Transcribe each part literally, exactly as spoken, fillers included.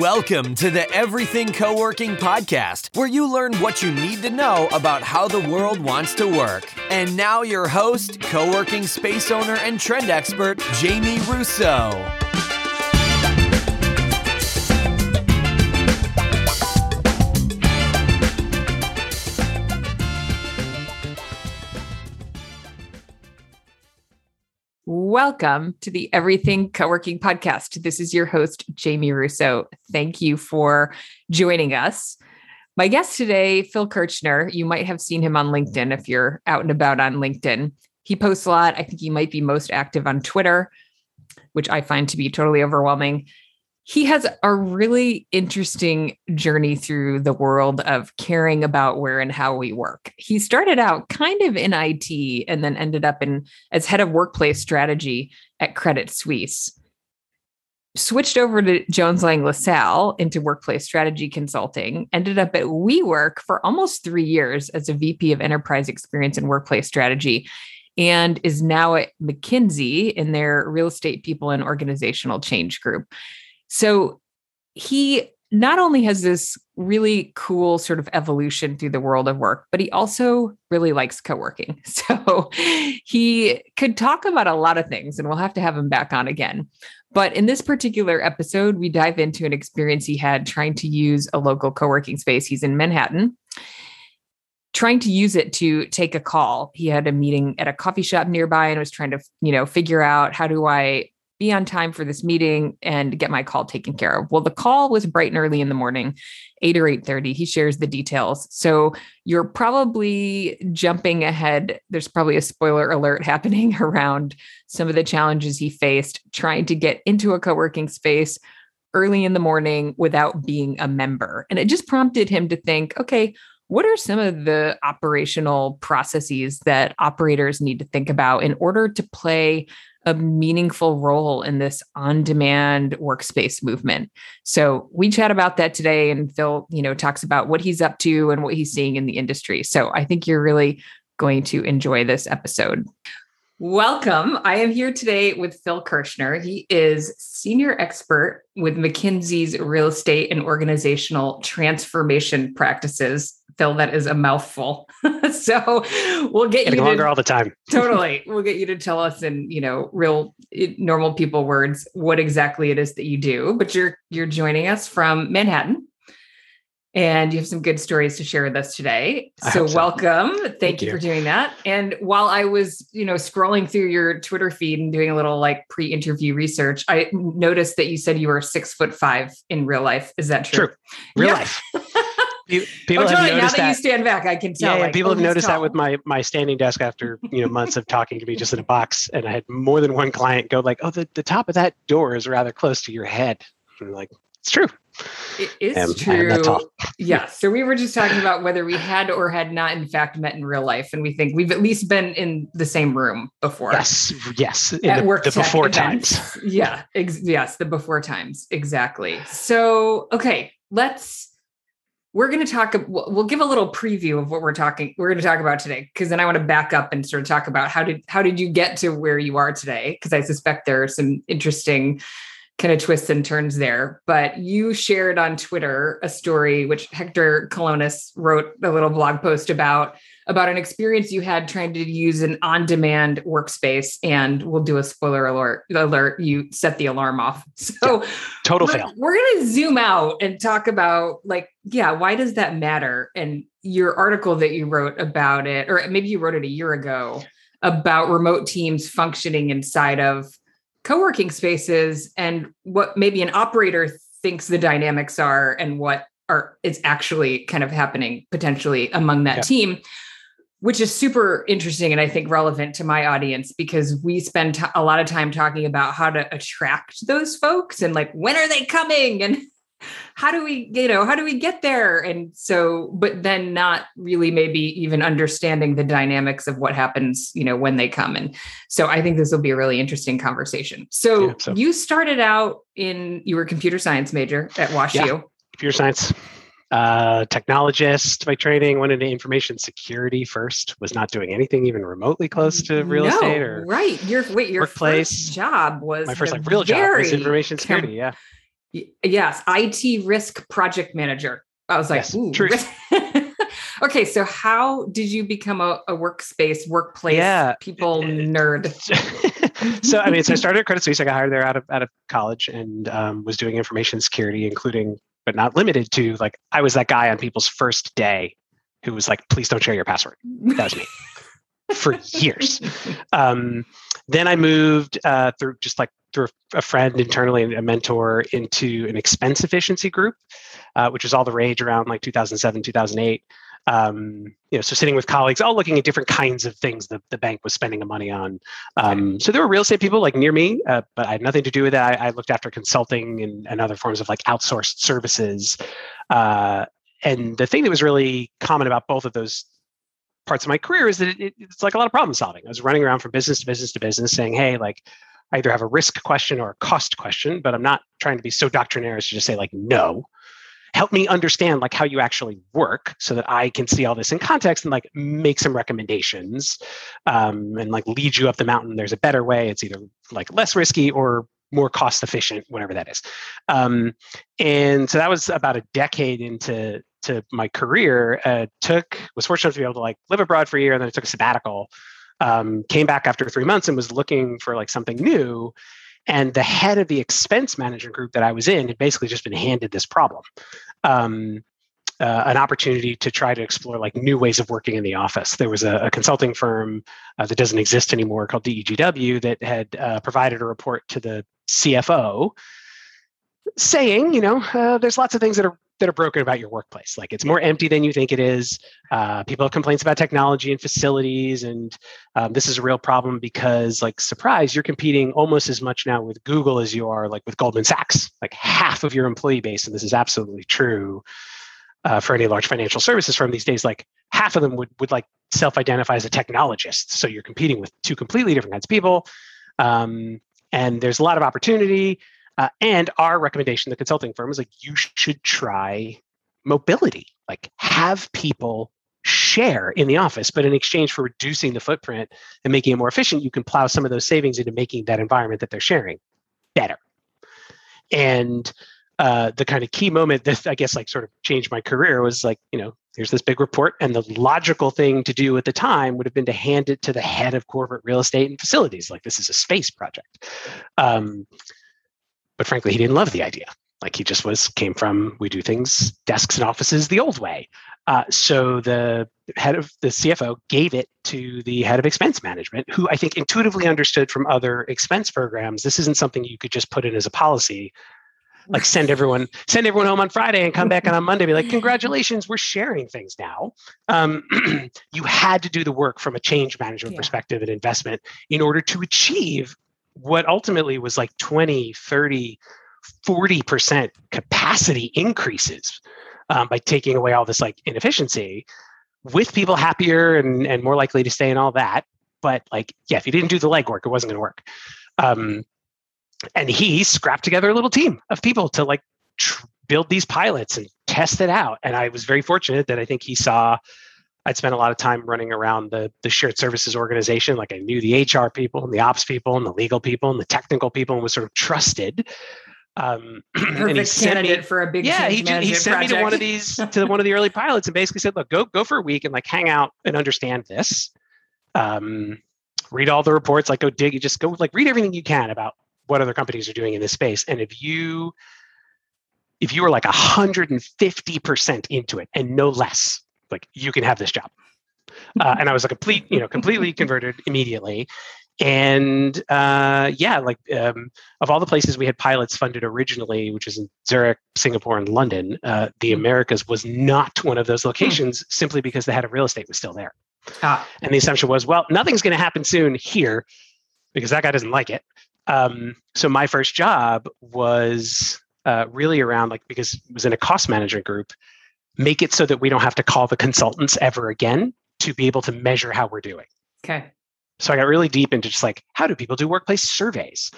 Welcome to the Everything Coworking Podcast, where you learn what you need to know about how the world wants to work. And now your host, coworking space owner and trend expert, Jamie Russo. Welcome to the Everything Coworking Podcast. This is your host, Jamie Russo. Thank you for joining us. My guest today, Phil Kirchner, you might have seen him on LinkedIn if you're out and about on LinkedIn. He posts a lot. I think he might be most active on Twitter, which I find to be totally overwhelming. He has a really interesting journey through the world of caring about where and how we work. He started out kind of in I T and then ended up in as head of workplace strategy at Credit Suisse. Switched over to Jones Lang LaSalle into workplace strategy consulting, ended up at WeWork for almost three years as a V P of enterprise experience and workplace strategy, and is now at McKinsey in their real estate people and organizational change group. So he not only has this really cool sort of evolution through the world of work, but he also really likes co-working. So he could talk about a lot of things, and we'll have to have him back on again. But in this particular episode, we dive into an experience he had trying to use a local co-working space. He's in Manhattan, trying to use it to take a call. He had a meeting at a coffee shop nearby and was trying to, you know, figure out, how do I be on time for this meeting and get my call taken care of? Well, the call was bright and early in the morning, eight or eight thirty. He shares the details. So you're probably jumping ahead. There's probably a spoiler alert happening around some of the challenges he faced trying to get into a co-working space early in the morning without being a member. And it just prompted him to think, okay, what are some of the operational processes that operators need to think about in order to play a meaningful role in this on-demand workspace movement? So we chat about that today, and Phil, you know, talks about what he's up to and what he's seeing in the industry. So I think you're really going to enjoy this episode. Welcome. I am here today with Phil Kirchner. He is senior expert with McKinsey's real estate and organizational transformation practices. Phil, that is a mouthful. So we'll get Getting you longer to, all the time. Totally. We'll get you to tell us in, you know, real normal people words, what exactly it is that you do, but you're, you're joining us from Manhattan, and you have some good stories to share with us today. So, so welcome. Thank, Thank you, you for doing that. And while I was, you know, scrolling through your Twitter feed and doing a little like pre-interview research, I noticed that you said you were six foot five in real life. Is that true? True. Real yeah. life. People oh, have totally. Now that, that you stand back, I can tell. Yeah, yeah like, people oh, have noticed tall. that with my my standing desk after you know months of talking to me just in a box, and I had more than one client go like, "Oh, the, the top of that door is rather close to your head." And I'm like, it's true. It is am, true. Yeah. So we were just talking about whether we had or had not, in fact, met in real life, and we think we've at least been in the same room before. Yes. Yes. In At the, work the before events. times. Yeah. Ex- yes. The before times. Exactly. So okay, let's. We're going to talk, we'll give a little preview of what we're talking, we're going to talk about today, because then I want to back up and sort of talk about how did, how did you get to where you are today? Because I suspect there are some interesting kind of twists and turns there. But you shared on Twitter a story, which Hector Colonis wrote a little blog post about, about an experience you had trying to use an on-demand workspace, and we'll do a spoiler alert, alert you set the alarm off. So yeah, total we're, fail. We're going to zoom out and talk about like, yeah, why does that matter? And your article that you wrote about it, or maybe you wrote it a year ago, about remote teams functioning inside of co-working spaces and what maybe an operator thinks the dynamics are and what are is actually kind of happening potentially among that yeah. team. Which is super interesting and I think relevant to my audience, because we spend t- a lot of time talking about how to attract those folks and like, when are they coming and how do we, you know, how do we get there? And so, but then not really maybe even understanding the dynamics of what happens, you know, when they come. And so I think this will be a really interesting conversation. So, yeah, so. you started out in, you were a computer science major at WashU. Yeah, computer science. Uh, technologist by training, went into information security first, was not doing anything even remotely close to real no, estate or right. Your wait, your workplace. First job was my first like real job was information security. Com- yeah, Yes. I T risk project manager. I was like, yes, ooh. Okay. So how did you become a, a workspace, workplace, yeah. people nerd? So, I mean, so I started at Credit Suisse. I got hired there out of, out of college and um, was doing information security, including, but not limited to, like, I was that guy on people's first day who was like, please don't share your password. That was me for years. Um, then I moved uh, through just like through a friend internally and a mentor into an expense efficiency group, uh, which was all the rage around like two thousand seven, two thousand eight. Um, you know, so sitting with colleagues, all looking at different kinds of things that the bank was spending the money on. Um, so there were real estate people like near me, uh, but I had nothing to do with that. I, I looked after consulting and, and other forms of like outsourced services. Uh, and the thing that was really common about both of those parts of my career is that it, it, it's like a lot of problem solving. I was running around from business to business to business saying, hey, like, I either have a risk question or a cost question, but I'm not trying to be so doctrinaire as to just say like, no. Help me understand like how you actually work so that I can see all this in context and like make some recommendations um, and like lead you up the mountain. There's a better way. It's either like less risky or more cost efficient, whatever that is. Um, and so that was about a decade into to my career. Uh, took was fortunate to be able to like live abroad for a year, and then I took a sabbatical. Um, came back after three months and was looking for like something new. And the head of the expense management group that I was in had basically just been handed this problem, um, uh, an opportunity to try to explore like new ways of working in the office. There was a, a consulting firm uh, that doesn't exist anymore called D E G W that had uh, provided a report to the C F O saying, you know, uh, there's lots of things that are that are broken about your workplace. Like it's more empty than you think it is. Uh, people have complaints about technology and facilities. And um, this is a real problem because like, surprise, you're competing almost as much now with Google as you are like with Goldman Sachs, like half of your employee base. And this is absolutely true uh, for any large financial services firm these days, like half of them would, would like self-identify as a technologist. So you're competing with two completely different kinds of people. Um, and there's a lot of opportunity. Uh, and our recommendation, the consulting firm, is like, you should try mobility, like have people share in the office, but in exchange for reducing the footprint and making it more efficient, you can plow some of those savings into making that environment that they're sharing better. And uh, the kind of key moment that I guess like sort of changed my career was like, you know, here's this big report. And the logical thing to do at the time would have been to hand it to the head of corporate real estate and facilities. Like this is a space project. Um, But frankly, he didn't love the idea. Like he just was came from, we do things, desks and offices the old way. Uh, so the head of the C F O gave it to the head of expense management, who I think intuitively understood from other expense programs, this isn't something you could just put in as a policy. Like send everyone, send everyone home on Friday and come back on, on Monday, be like, congratulations, we're sharing things now. Um, you had to do the work from a change management yeah. perspective and investment in order to achieve what ultimately was like twenty, thirty, forty percent capacity increases um, by taking away all this like inefficiency with people happier and, and more likely to stay and all that. But like, yeah, if you didn't do the legwork, it wasn't going to work. Um, and he scrapped together a little team of people to like tr- build these pilots and test it out. And I was very fortunate that I think he saw I'd spent a lot of time running around the, the shared services organization. Like I knew the H R people and the ops people and the legal people and the technical people and was sort of trusted. Um, Perfect candidate me, for a big yeah, change management project. Yeah, he sent me to one of these to one of the early pilots and basically said, "Look, go go for a week and like hang out and understand this. Um, read all the reports. Like go dig. You just go like read everything you can about what other companies are doing in this space. And if you if you were like one hundred fifty percent into it and no less." Like you can have this job, uh, and I was like complete, you know, completely converted immediately, and uh, yeah, like um, of all the places we had pilots funded originally, which is in Zurich, Singapore, and London, uh, the Americas was not one of those locations mm. simply because the head of real estate was still there, ah. and the assumption was, well, nothing's going to happen soon here because that guy doesn't like it. Um, so my first job was uh, really around like because it was in a cost management group. Make it so that we don't have to call the consultants ever again to be able to measure how we're doing. Okay. So I got really deep into just like, how do people do workplace surveys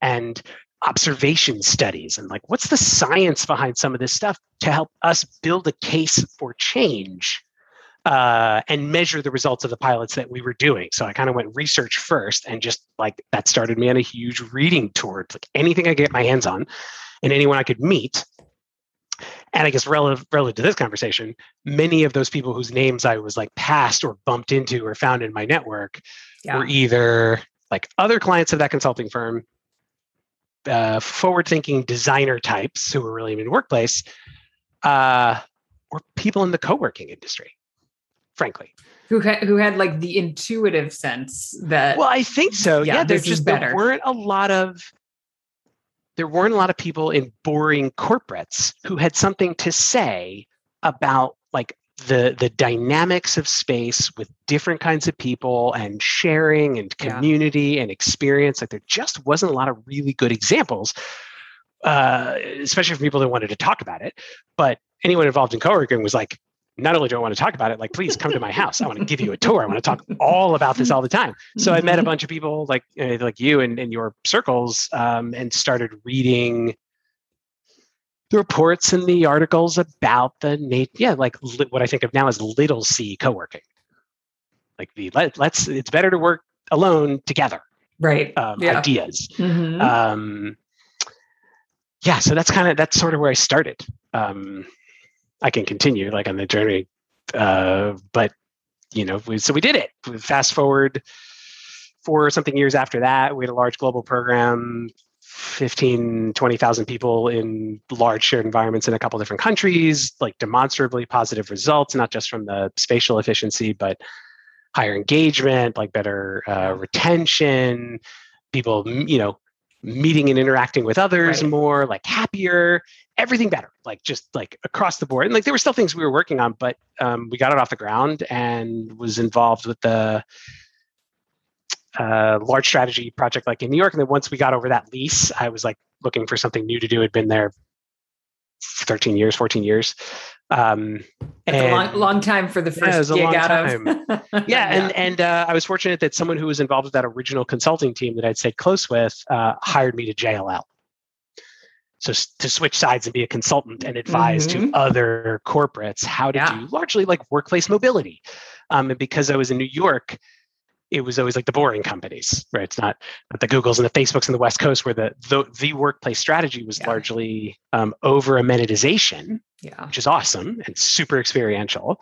and observation studies? And like, what's the science behind some of this stuff to help us build a case for change uh, and measure the results of the pilots that we were doing? So I kind of went research first and just like, that started me on a huge reading tour, like anything I could get my hands on. and anyone I could meet. And I guess relative, relative to this conversation, many of those people whose names I was like passed or bumped into or found in my network yeah. were either like other clients of that consulting firm, uh, forward-thinking designer types who were really in the workplace, uh, or people in the co-working industry, frankly. Who had, who had like the intuitive sense that... Well, I think so. Yeah, yeah there's just, there weren't a lot of... There weren't a lot of people in boring corporates who had something to say about like the the dynamics of space with different kinds of people and sharing and community yeah. and experience. Like there just wasn't a lot of really good examples, uh, especially for people that wanted to talk about it. But anyone involved in co-working was like, not only do I want to talk about it, like, please come to my house. I want to give you a tour. I want to talk all about this all the time. So I met a bunch of people like, uh, like you and in your circles um, and started reading the reports and the articles about the, nat- yeah, like li- what I think of now as little c co-working. Like the, let, let's, it's better to work alone together. Right. Um, yeah. Ideas. Mm-hmm. Um, yeah. So that's kind of, that's sort of where I started. Um I can continue like on the journey, uh, but you know, we, so we did it. Fast forward four something years after that, we had a large global program, fifteen, twenty thousand people in large shared environments in a couple different countries, like demonstrably positive results, not just from the spatial efficiency, but higher engagement, like better uh, retention, people, you know, meeting and interacting with others right. more, like happier, everything better, like just like across the board. And like there were still things we were working on, but um, we got it off the ground and was involved with the uh, large strategy project like in New York. And then once we got over that lease, I was like looking for something new to do. I'd been there thirteen years, fourteen years. Um, That's and, a long, long time for the first yeah, gig out time. Of. yeah, yeah, and and uh, I was fortunate that someone who was involved with that original consulting team that I'd stayed close with uh, hired me to J L L. So to switch sides and be a consultant and advise mm-hmm. to other corporates how to yeah. do largely like workplace mobility. Um, and because I was in New York, it was always like the boring companies, right? It's not but the Googles and the Facebooks and the West Coast where the the, the workplace strategy was yeah. largely um, over amenitization, yeah. which is awesome and super experiential.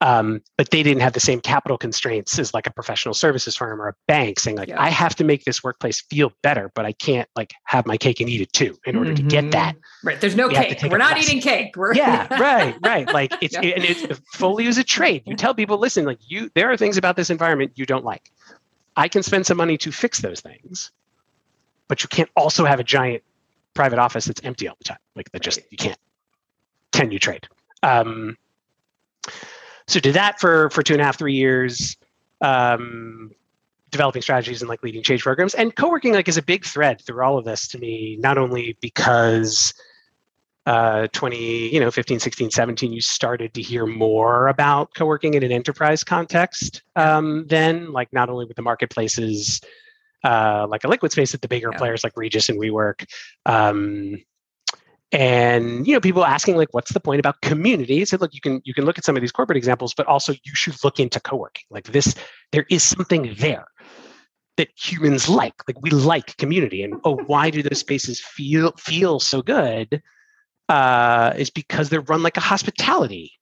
Um, but they didn't have the same capital constraints as like a professional services firm or a bank saying like, yeah. I have to make this workplace feel better, but I can't like have my cake and eat it too in order mm-hmm. to get that. Right. There's no we cake. We're not rest. Eating cake. We're- yeah. Right. Right. Like it's, yeah. and it's fully is a trade. You tell people, listen, like you, there are things about this environment you don't like. I can spend some money to fix those things, but you can't also have a giant private office that's empty all the time. Like that right. just, you can't, can you trade? Um, So did that for, for two and a half, three years, um, developing strategies and like leading change programs. And co-working like is a big thread through all of this to me, not only because uh, twenty, you know, fifteen, sixteen, seventeen, you started to hear more about co-working in an enterprise context um, then, like not only with the marketplaces, uh, like a Liquid Space, that the bigger yeah. players like Regus and WeWork, um, and, you know, people asking like, what's the point about community? So look, you can, you can look at some of these corporate examples, but also you should look into co-working like this. There is something there that humans like, like we like community and, oh, why do those spaces feel, feel so good? Uh, is because they're run like a hospitality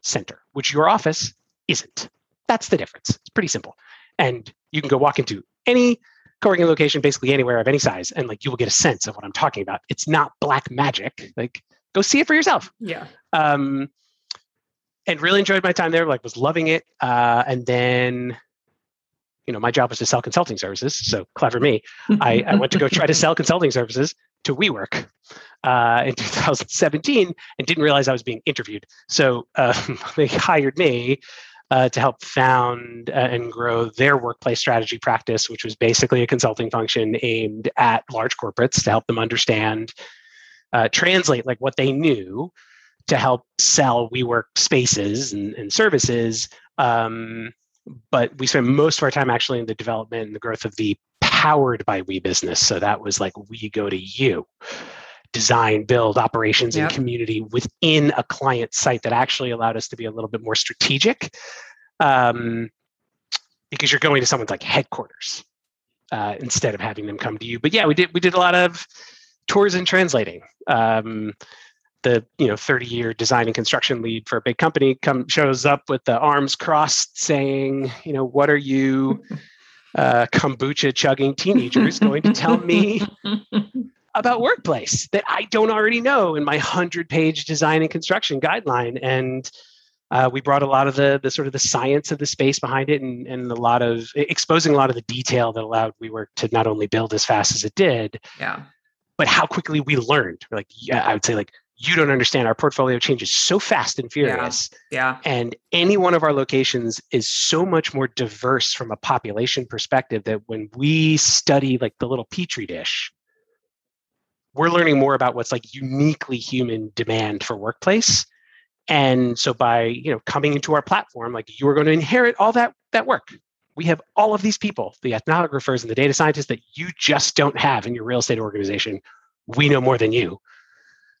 center, which your office isn't. That's the difference. It's pretty simple. And you can go walk into any co-working location basically anywhere of any size, and like you will get a sense of what I'm talking about. It's not black magic. Like, go see it for yourself. Yeah. Um, and really enjoyed my time there. Like, was loving it. Uh, and then, you know, my job was to sell consulting services. So clever me. I, I went to go try to sell consulting services to WeWork uh, in two thousand seventeen, and didn't realize I was being interviewed. So uh, they hired me. Uh, to help found uh, and grow their workplace strategy practice, which was basically a consulting function aimed at large corporates to help them understand, uh, translate like what they knew to help sell WeWork spaces and, and services. Um, but we spent most of our time actually in the development and the growth of the powered by We business. So that was like, we go to you. Design, build, operations, yep. and community within a client site that actually allowed us to be a little bit more strategic, um, because you're going to someone's like headquarters uh, instead of having them come to you. But yeah, we did we did a lot of tours and translating. Um, the you know thirty-year design and construction lead for a big company come shows up with the arms crossed, saying, you know, what are you uh, kombucha chugging teenagers going to tell me about workplace that I don't already know in my hundred-page design and construction guideline? And uh, we brought a lot of the the sort of the science of the space behind it, and and a lot of exposing a lot of the detail that allowed WeWork to not only build as fast as it did, yeah, but how quickly we learned. Like, yeah, I would say like. You don't understand. Our portfolio changes so fast and furious. Yeah, yeah. And any one of our locations is so much more diverse from a population perspective that when we study like the little petri dish, we're learning more about what's like uniquely human demand for workplace. And so by, you know, coming into our platform, like you are going to inherit all that, that work. We have all of these people, the ethnographers and the data scientists that you just don't have in your real estate organization. We know more than you.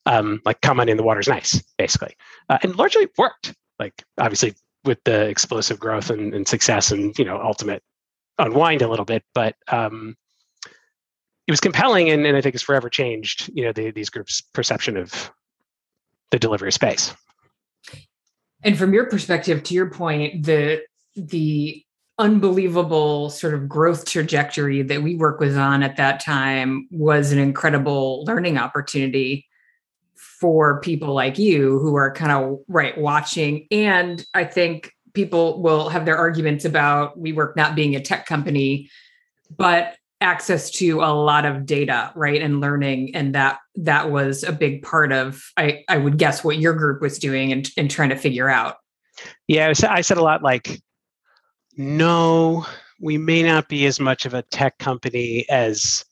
Um, like come on in, the water's nice, basically. Uh, and largely it worked, like obviously with the explosive growth and, and success and, you know, ultimate unwind a little bit, but um, it was compelling. And, and I think it's forever changed, you know, the, these groups' perception of the delivery space. And from your perspective, to your point, the, the unbelievable sort of growth trajectory that WeWork was on at that time was an incredible learning opportunity for people like you who are kind of right watching. And I think people will have their arguments about WeWork not being a tech company, but access to a lot of data, right? And learning. And that, that was a big part of, I, I would guess what your group was doing and, and trying to figure out. Yeah. I said a lot like, no, we may not be as much of a tech company as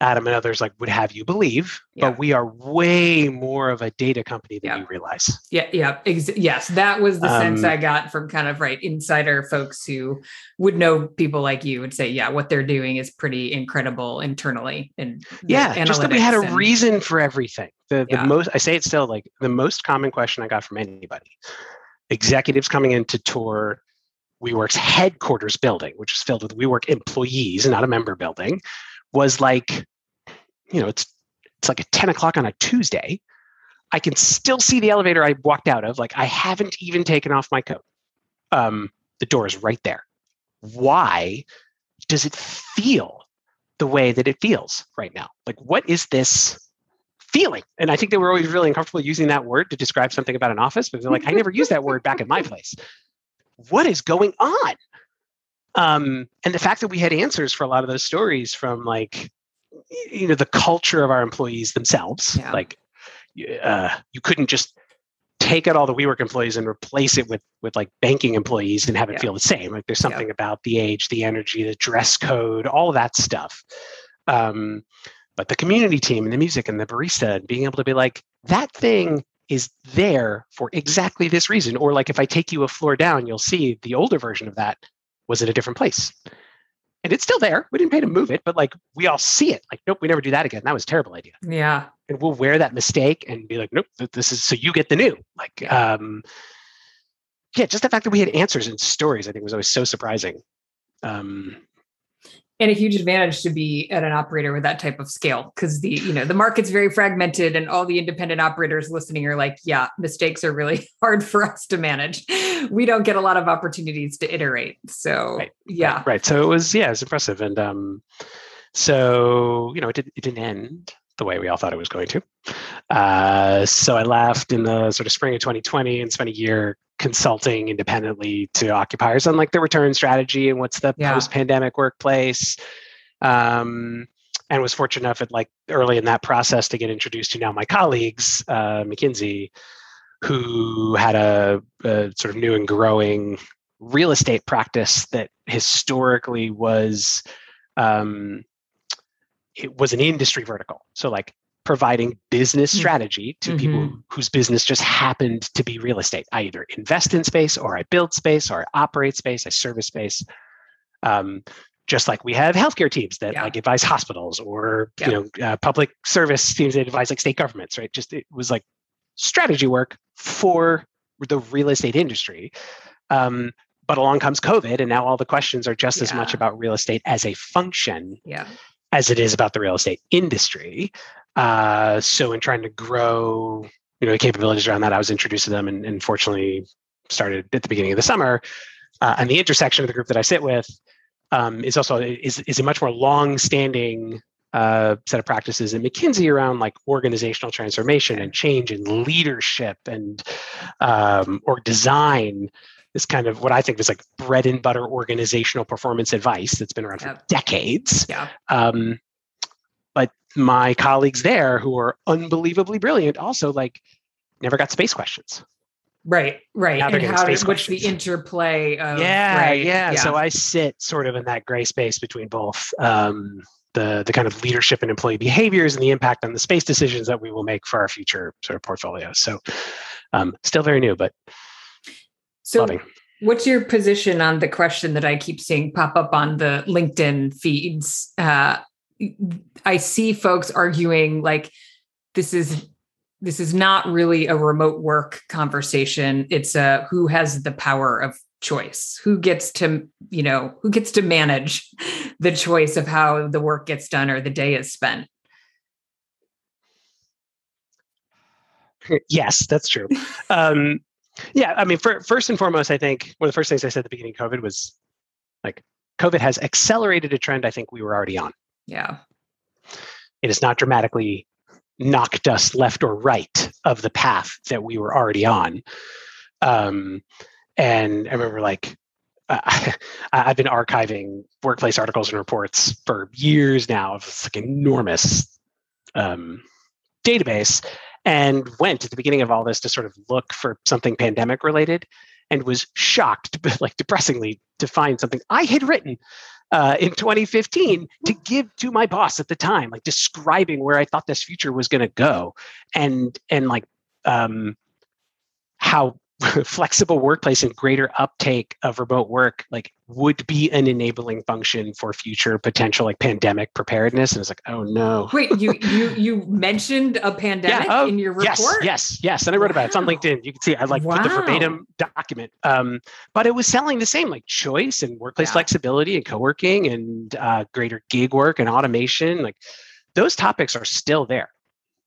Adam and others like would have you believe, yeah. But we are way more of a data company than yeah. you realize. Yeah, yeah, Ex- yes. That was the um, sense I got from kind of right insider folks who would know people like you would say, yeah, what they're doing is pretty incredible internally. And yeah, just that we had a and, reason for everything. The, the yeah. most I say it still like the most common question I got from anybody, executives coming in to tour WeWork's headquarters building, which is filled with WeWork employees, not a member building. Was like, you know, it's it's like at ten o'clock on a Tuesday. I can still see the elevator I walked out of. Like, I haven't even taken off my coat. Um, the door is right there. Why does it feel the way that it feels right now? Like, what is this feeling? And I think they were always really uncomfortable using that word to describe something about an office, but they're like, I never used that word back in my place. What is going on? Um, and the fact that we had answers for a lot of those stories from like, you know, the culture of our employees themselves, yeah. like uh, you couldn't just take out all the WeWork employees and replace it with, with like banking employees and have it yeah. feel the same. Like there's something yeah. about the age, the energy, the dress code, all of that stuff. Um, but the community team and the music and the barista and being able to be like, that thing is there for exactly this reason. Or like, if I take you a floor down, you'll see the older version of that was at a different place. And it's still there. We didn't pay to move it, but like we all see it. Like, nope, we never do that again. That was a terrible idea. Yeah. And we'll wear that mistake and be like, nope, this is so you get the new. Like, um, yeah, just the fact that we had answers and stories, I think was always so surprising. Um, and a huge advantage to be at an operator with that type of scale because the, you know, the market's very fragmented and all the independent operators listening are like, yeah, mistakes are really hard for us to manage. We don't get a lot of opportunities to iterate. So, right, yeah. Right, right. So it was, yeah, it was impressive. And um, so, you know, it, did, it didn't end the way we all thought it was going to. Uh, so I left in the sort of spring of twenty twenty and spent a year consulting independently to occupiers on like the return strategy and what's the yeah. post-pandemic workplace. Um, and was fortunate enough at like early in that process to get introduced to now my colleagues, uh, McKinsey, who had a, a sort of new and growing real estate practice that historically was, um, it was an industry vertical. So like providing business strategy to mm-hmm. people whose business just happened to be real estate. I either invest in space or I build space or I operate space, I service space. Um, just like we have healthcare teams that yeah. like advise hospitals or yeah. you know uh, public service teams that advise like state governments, right? Just it was like strategy work for the real estate industry. Um, but along comes COVID and now all the questions are just yeah. as much about real estate as a function. Yeah. as it is about the real estate industry. Uh, so in trying to grow, you know, the capabilities around that, I was introduced to them and, and fortunately started at the beginning of the summer. Uh, and the intersection of the group that I sit with um, is also is, is a much more long-standing uh, set of practices in McKinsey around like organizational transformation and change and leadership and um, or design. This kind of what I think is like bread and butter organizational performance advice that's been around yep. for decades. Yeah. Um, but my colleagues there who are unbelievably brilliant also like never got space questions. Right, right. Now and how did, what's the interplay of... Yeah, right, yeah, yeah. So I sit sort of in that gray space between both um, the, the kind of leadership and employee behaviors and the impact on the space decisions that we will make for our future sort of portfolios. So um, still very new, but so loving. What's your position on the question that I keep seeing pop up on the LinkedIn feeds? Uh, I see folks arguing like this is... This is not really a remote work conversation. It's a who has the power of choice, who gets to, you know, who gets to manage the choice of how the work gets done or the day is spent. Yes, that's true. um, yeah, I mean, for, first and foremost, I think one of the first things I said at the beginning of COVID was like, COVID has accelerated a trend I think we were already on. Yeah, it is not dramatically knocked us left or right of the path that we were already on. Um, and I remember like, uh, I've been archiving workplace articles and reports for years now of this like, enormous um, database, and went at the beginning of all this to sort of look for something pandemic related and was shocked, like depressingly, to find something I had written Uh, in twenty fifteen to give to my boss at the time, like describing where I thought this future was going to go, and and like um, how flexible workplace and greater uptake of remote work like would be an enabling function for future potential like pandemic preparedness. And it's like, oh no! Wait, you you you mentioned a pandemic yeah, oh, in your report? Yes, yes, yes. And I wrote wow. about it. It's on LinkedIn. You can see I like wow. put the verbatim document. Um, but it was selling the same like choice and workplace yeah. flexibility and co-working and uh, greater gig work and automation. Like those topics are still there.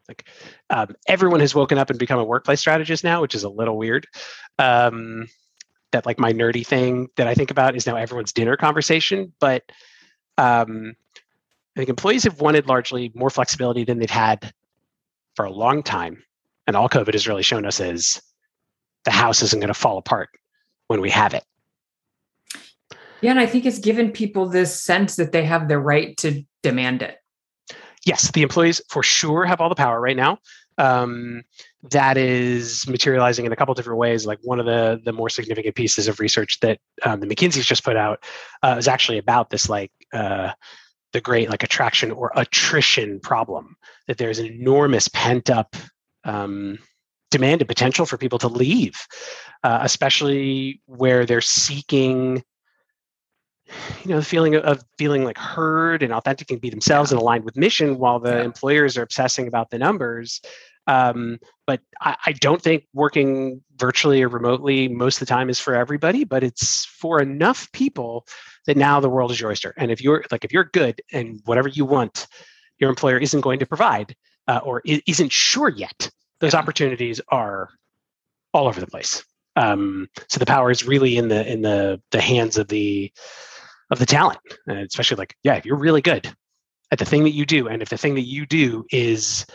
Like um, everyone has woken up and become a workplace strategist now, which is a little weird. Um, that like my nerdy thing that I think about is now everyone's dinner conversation. But um, I think employees have wanted largely more flexibility than they've had for a long time. And all COVID has really shown us is the house isn't going to fall apart when we have it. Yeah. And I think it's given people this sense that they have the right to demand it. Yes, the employees for sure have all the power right now. Um, that is materializing in a couple different ways. Like one of the, the more significant pieces of research that um, the McKinsey's just put out uh, is actually about this, like uh, the great like attraction or attrition problem. That there's an enormous pent up um, demand and potential for people to leave, uh, especially where they're seeking. You know, the feeling of feeling like heard and authentic and be themselves yeah. and aligned with mission while the yeah. employers are obsessing about the numbers. Um, but I, I don't think working virtually or remotely most of the time is for everybody, but it's for enough people that now the world is your oyster. And if you're like, if you're good and whatever you want, your employer isn't going to provide uh, or isn't sure yet, those yeah. opportunities are all over the place. Um, so the power is really in the, in the, the hands of the, of the talent, and especially like, yeah, if you're really good at the thing that you do, and if the thing that you do is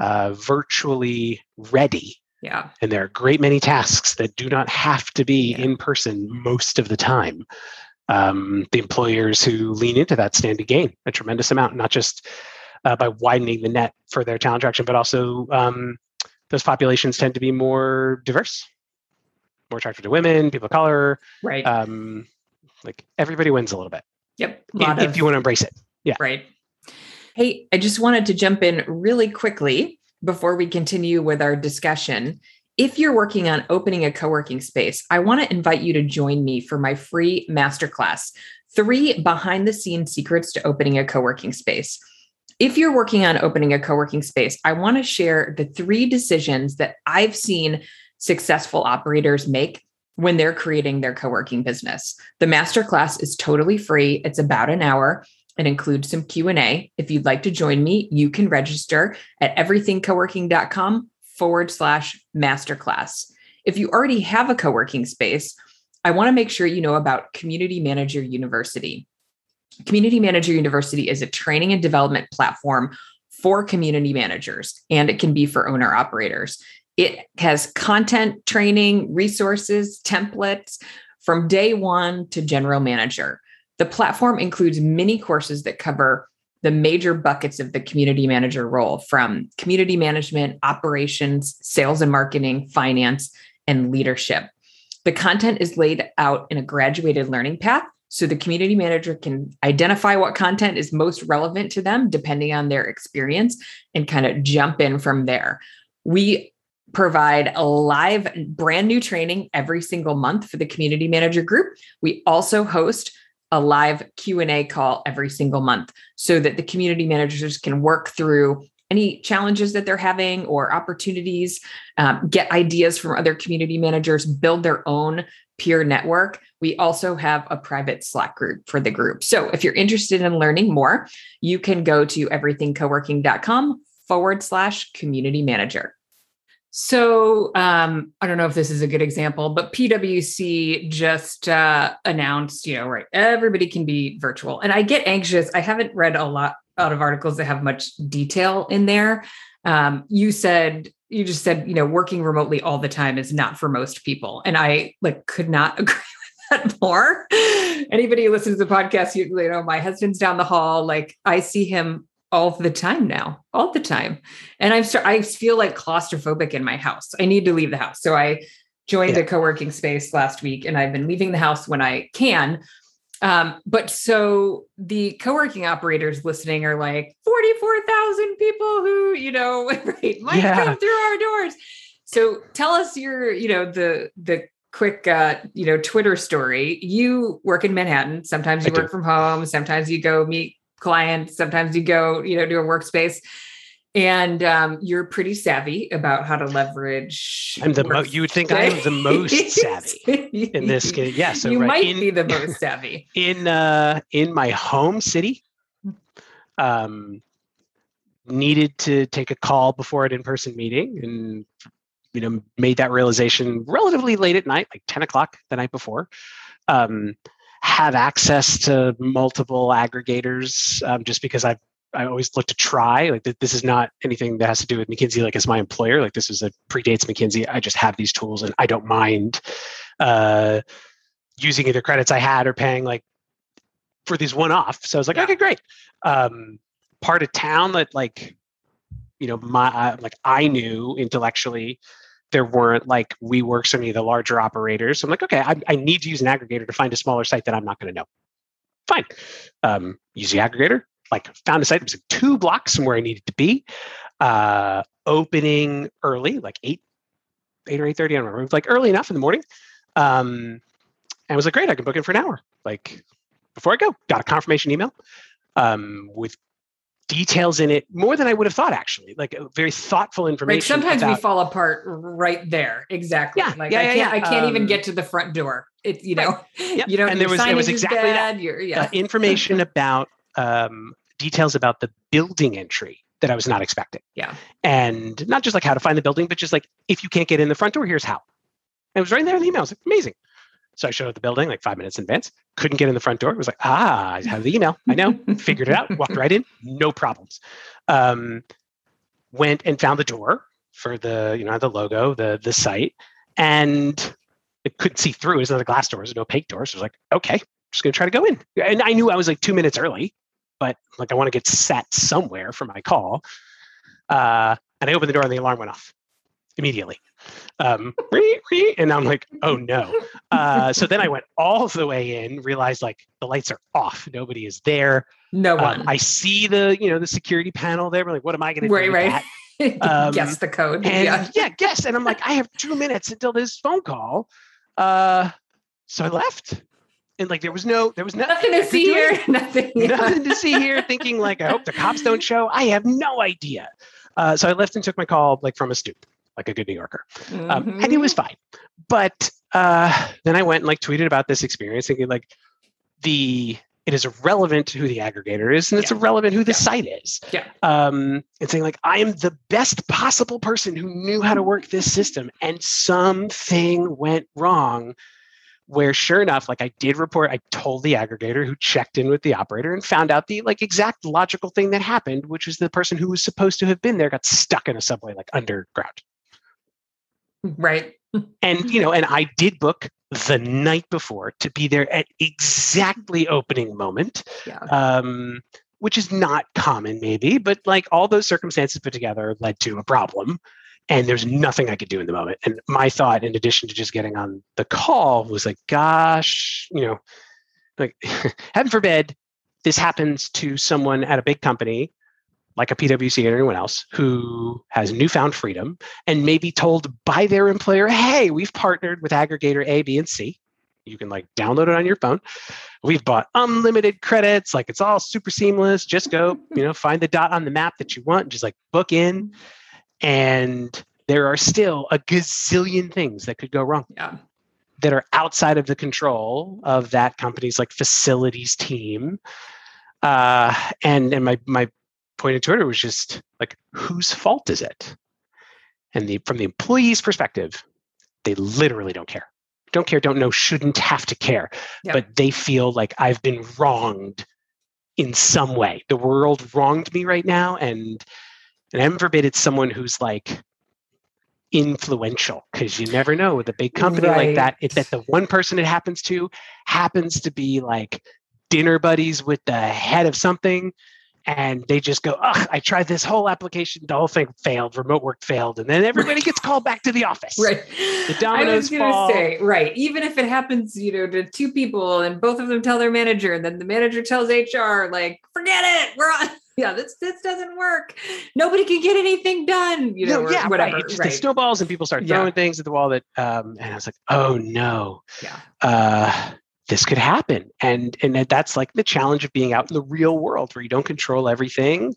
uh, virtually ready, yeah, and there are a great many tasks that do not have to be yeah. in person most of the time, um, the employers who lean into that stand to gain a tremendous amount, not just uh, by widening the net for their talent attraction, but also um, those populations tend to be more diverse, more attractive to women, people of color, right? Um, Like everybody wins a little bit. Yep. If, if you want to embrace it. Yeah. Right. Hey, I just wanted to jump in really quickly before we continue with our discussion. If you're working on opening a co-working space, I want to invite you to join me for my free masterclass, three behind the scenes secrets to opening a co-working space. If you're working on opening a co-working space, I want to share the three decisions that I've seen successful operators make when they're creating their co-working business. The masterclass is totally free. It's about an hour. and include some Q and A. If you'd like to join me, you can register at everythingcoworking.com forward slash masterclass. If you already have a co-working space, I want to make sure you know about Community Manager University. Community Manager University is a training and development platform for community managers, and it can be for owner operators. It has content, training, resources, templates from day one to general manager. The platform includes mini courses that cover the major buckets of the community manager role, from community management, operations, sales and marketing, finance, and leadership. The content is laid out in a graduated learning path, so the community manager can identify what content is most relevant to them depending on their experience and kind of jump in from there. We provide a live brand new training every single month for the community manager group. We also host a live Q and A call every single month so that the community managers can work through any challenges that they're having or opportunities, um, get ideas from other community managers, build their own peer network. We also have a private Slack group for the group. So if you're interested in learning more, you can go to everythingcoworking.com forward slash community manager. So um, I don't know if this is a good example, but PwC just uh, announced, you know, right, everybody can be virtual. And I get anxious. I haven't read a lot out of articles that have much detail in there. Um, you said, you just said, you know, working remotely all the time is not for most people. And I like could not agree with that more. Anybody who listens to the podcast, you, you know, my husband's down the hall. Like I see him all the time now, all the time. And I'm start, I feel like claustrophobic in my house. I need to leave the house. So I joined yeah. a co-working space last week and I've been leaving the house when I can. Um, but so the co-working operators listening are like forty-four thousand people who, you know, right, might yeah. come through our doors. So tell us your, you know, the, the quick, uh, you know, Twitter story. You work in Manhattan. Sometimes you I work do. from home. Sometimes you go meet clients. Sometimes you go, you know, do a workspace, and um, you're pretty savvy about how to leverage. I'm the mo- you would think I'm the most savvy in this case. Yeah, so you right. might in, be the most savvy in uh, in my home city. Um, needed to take a call before an in-person meeting, and you know, made that realization relatively late at night, like ten o'clock the night before. Um, have access to multiple aggregators um, just because I've, I always look to try. Like th- this is not anything that has to do with McKinsey, like as my employer, like this is a predates McKinsey. I just have these tools and I don't mind uh, using either credits I had or paying like for these one-off. So I was like, yeah. okay, great. Um, part of town that like, you know, my, uh, like I knew intellectually there weren't like WeWork or any of the larger operators. So I'm like, okay, I, I need to use an aggregator to find a smaller site that I'm not going to know. Fine. Um, use the aggregator, like found a site that was like two blocks from where I needed to be. Uh, opening early, like eight, eight or eight thirty, I don't remember. It was like early enough in the morning. Um, and I was like, great, I can book in for an hour. Like before I go, got a confirmation email um, with details in it, more than I would have thought, actually, like very thoughtful information. Like sometimes about... we fall apart right there. Exactly. Yeah, like yeah, I can't, yeah, yeah. I can't um, even get to the front door. It's, you know, right. yep. you know, and there was, there was exactly bad, that yeah. uh, information about um, details about the building entry that I was not expecting. Yeah. And not just like how to find the building, but just like, if you can't get in the front door, here's how. And it was right there in the email. I was like, amazing. So I showed up the building like five minutes in advance, couldn't get in the front door. It was like, ah, I have the email. I know, figured it out, walked right in, no problems. Um, went and found the door for the, you know, the logo, the the site, and it couldn't see through. It was another glass door, it was an opaque door. So I was like, okay, just gonna try to go in. And I knew I was like two minutes early, but like I want to get set somewhere for my call. Uh, and I opened the door and the alarm went off immediately. Um, and I'm like, oh no. Uh, so then I went all the way in, realized like the lights are off. Nobody is there. No one. Um, I see the, you know, the security panel there. We're like, what am I going to do with that? Um, guess the code. And, yeah. yeah, guess. And I'm like, I have two minutes until this phone call. Uh, so I left. And like, there was no, there was nothing, nothing to see here. Nothing, yeah. nothing to see here. Thinking like, I hope the cops don't show. I have no idea. Uh, so I left and took my call like from a stoop, like a good New Yorker. Mm-hmm. Um, and it was fine. But uh, then I went and like tweeted about this experience, thinking like the It is irrelevant to who the aggregator is, and it's yeah. irrelevant who the yeah. site is. Yeah. Um, and saying like, I am the best possible person who knew how to work this system, and something went wrong. Where sure enough, like I did report, I told the aggregator who checked in with the operator and found out the like exact logical thing that happened, which was the person who was supposed to have been there got stuck in a subway, like underground. Right. And, you know, and I did book the night before to be there at exactly opening moment, yeah. um, which is not common maybe, but like all those circumstances put together led to a problem. And there's nothing I could do in the moment. And my thought, in addition to just getting on the call, was like, gosh, you know, like heaven forbid this happens to someone at a big company, like a PwC or anyone else, who has newfound freedom and may be told by their employer, hey, we've partnered with aggregator A, B, and C. You can like download it on your phone. We've bought unlimited credits. Like it's all super seamless. Just go, you know, find the dot on the map that you want and just like book in. And there are still a gazillion things that could go wrong yeah. that are outside of the control of that company's like facilities team. Uh, and and my, my point of Twitter was just like, whose fault is it? And the from the employee's perspective, they literally don't care. Don't care, don't know, shouldn't have to care. Yeah. But they feel like I've been wronged in some way. The world wronged me right now. And And heaven forbid it's someone who's like influential, because you never know with a big company right. like that. It's that the one person it happens to happens to be like dinner buddies with the head of something. And they just go, ugh, I tried this whole application. The whole thing failed. Remote work failed. And then everybody gets called back to the office. Right. The dominoes fall. I was going to say, right. Even if it happens, you know, to two people and both of them tell their manager and then the manager tells H R, like, forget it. We're on. Yeah, this this doesn't work. Nobody can get anything done. You know, no, yeah, or whatever. Right. It just right. snowballs and people start throwing yeah. things at the wall. That um, and I was like, oh no, yeah, uh, this could happen. And and that's like the challenge of being out in the real world where you don't control everything,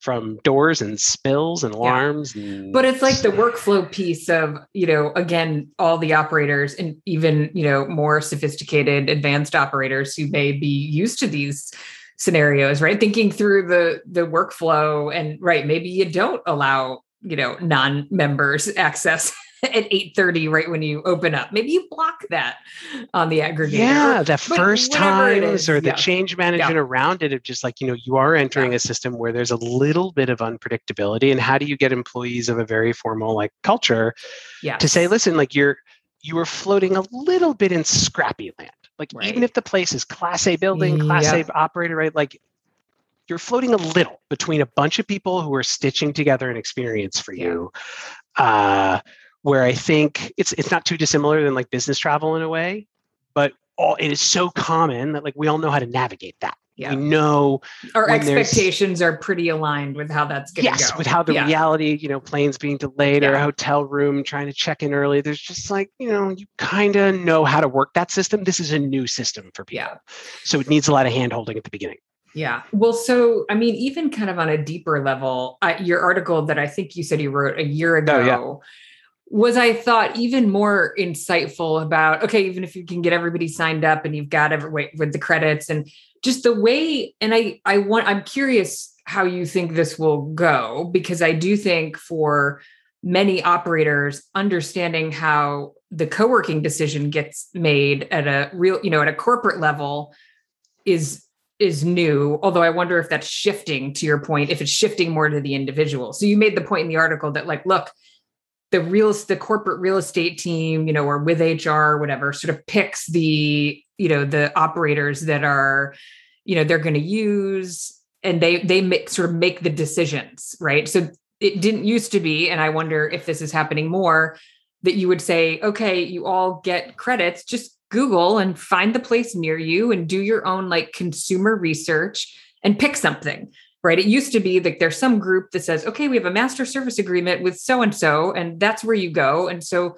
from doors and spills and alarms. Yeah. And but it's like the workflow piece of, you know, again, all the operators and even, you know, more sophisticated, advanced operators who may be used to these scenarios, right? Thinking through the the workflow and right, maybe you don't allow, you know, non-members access at eight thirty right when you open up. Maybe you block that on the aggregator. Yeah, the first times or the yeah. change management yeah. around it of just like, you know, you are entering yeah. a system where there's a little bit of unpredictability. And how do you get employees of a very formal like culture yes. to say, listen, like you're you are floating a little bit in scrappy land. Like right. even if the place is class A building, class yep. A operator, right? Like you're floating a little between a bunch of people who are stitching together an experience for yeah. you. Uh, where I think it's it's not too dissimilar than like business travel in a way, but all it is so common that like we all know how to navigate that. Yeah. We know our expectations are pretty aligned with how that's going to yes, go. Yes, with how the yeah. reality, you know, planes being delayed yeah. or a hotel room trying to check in early. There's just like, you know, you kind of know how to work that system. This is a new system for people. Yeah. So it needs a lot of handholding at the beginning. Yeah. Well, so, I mean, even kind of on a deeper level, uh, your article that I think you said you wrote a year ago oh, yeah. was, I thought, even more insightful about, okay, even if you can get everybody signed up and you've got every wait, with the credits and just the way, and I, I want, I'm curious how you think this will go, because I do think for many operators, understanding how the co-working decision gets made at a real, you know, at a corporate level is, is new. Although I wonder if that's shifting to your point, if it's shifting more to the individual. So you made the point in the article that like, look, the real, the corporate real estate team, you know, or with H R or whatever, sort of picks the, you know, the operators that are, you know, they're going to use, and they, they make, sort of make the decisions, right? So it didn't used to be, and I wonder if this is happening more, that you would say, okay, you all get credits, just Google and find the place near you and do your own like consumer research and pick something, right? It used to be like there's some group that says, okay, we have a master service agreement with so-and-so, and that's where you go. And so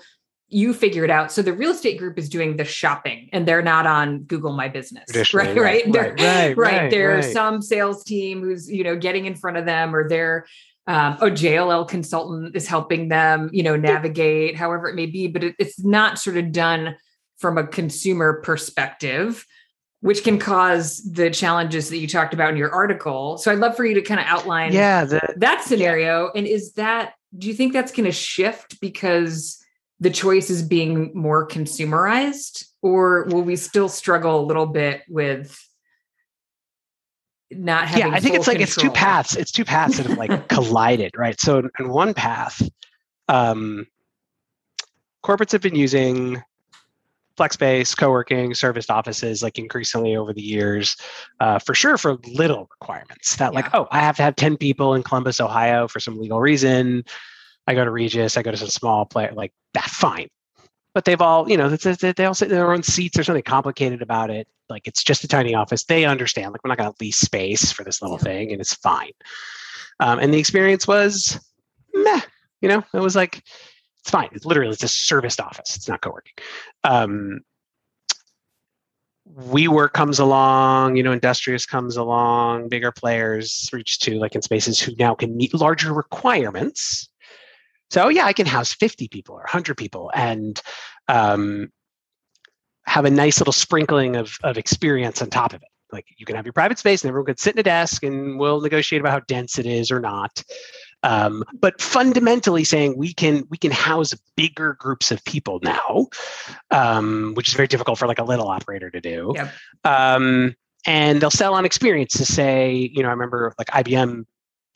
you figure it out. So the real estate group is doing the shopping, and they're not on Google My Business, right? Right, right, right, right, right. There's right. some sales team who's, you know, getting in front of them, or their um, a J L L consultant is helping them, you know, navigate, however it may be. But it, it's not sort of done from a consumer perspective. which can cause the challenges that you talked about in your article. So I'd love for you to kind of outline yeah, the, that scenario. Yeah. And is that, do you think that's going to shift because the choice is being more consumerized, or will we still struggle a little bit with not having Yeah, I think it's like, control? it's two paths. It's two paths that have like collided, right? So in one path, um, corporates have been using flex space, co-working, serviced offices, like increasingly over the years, uh, for sure, for little requirements that yeah. like, oh, I have to have ten people in Columbus, Ohio for some legal reason. I go to Regus, I go to some small player, like that, fine. But they've all, you know, they all sit in their own seats. There's nothing complicated about it. Like it's just a tiny office. They understand, like we're not going to lease space for this little yeah. thing, and it's fine. Um, and the experience was meh, you know, it was like, it's fine. It's literally, it's a serviced office. It's not co-working. Um, WeWork comes along, you know, Industrious comes along, bigger players reach to like in spaces who now can meet larger requirements. So yeah, I can house fifty people or one hundred people and um, have a nice little sprinkling of, of experience on top of it. Like you can have your private space and everyone could sit in a desk and we'll negotiate about how dense it is or not. Um, but fundamentally saying we can we can house bigger groups of people now, um, which is very difficult for like a little operator to do. Yep. Um, and they'll sell on experience to say, you know, I remember like I B M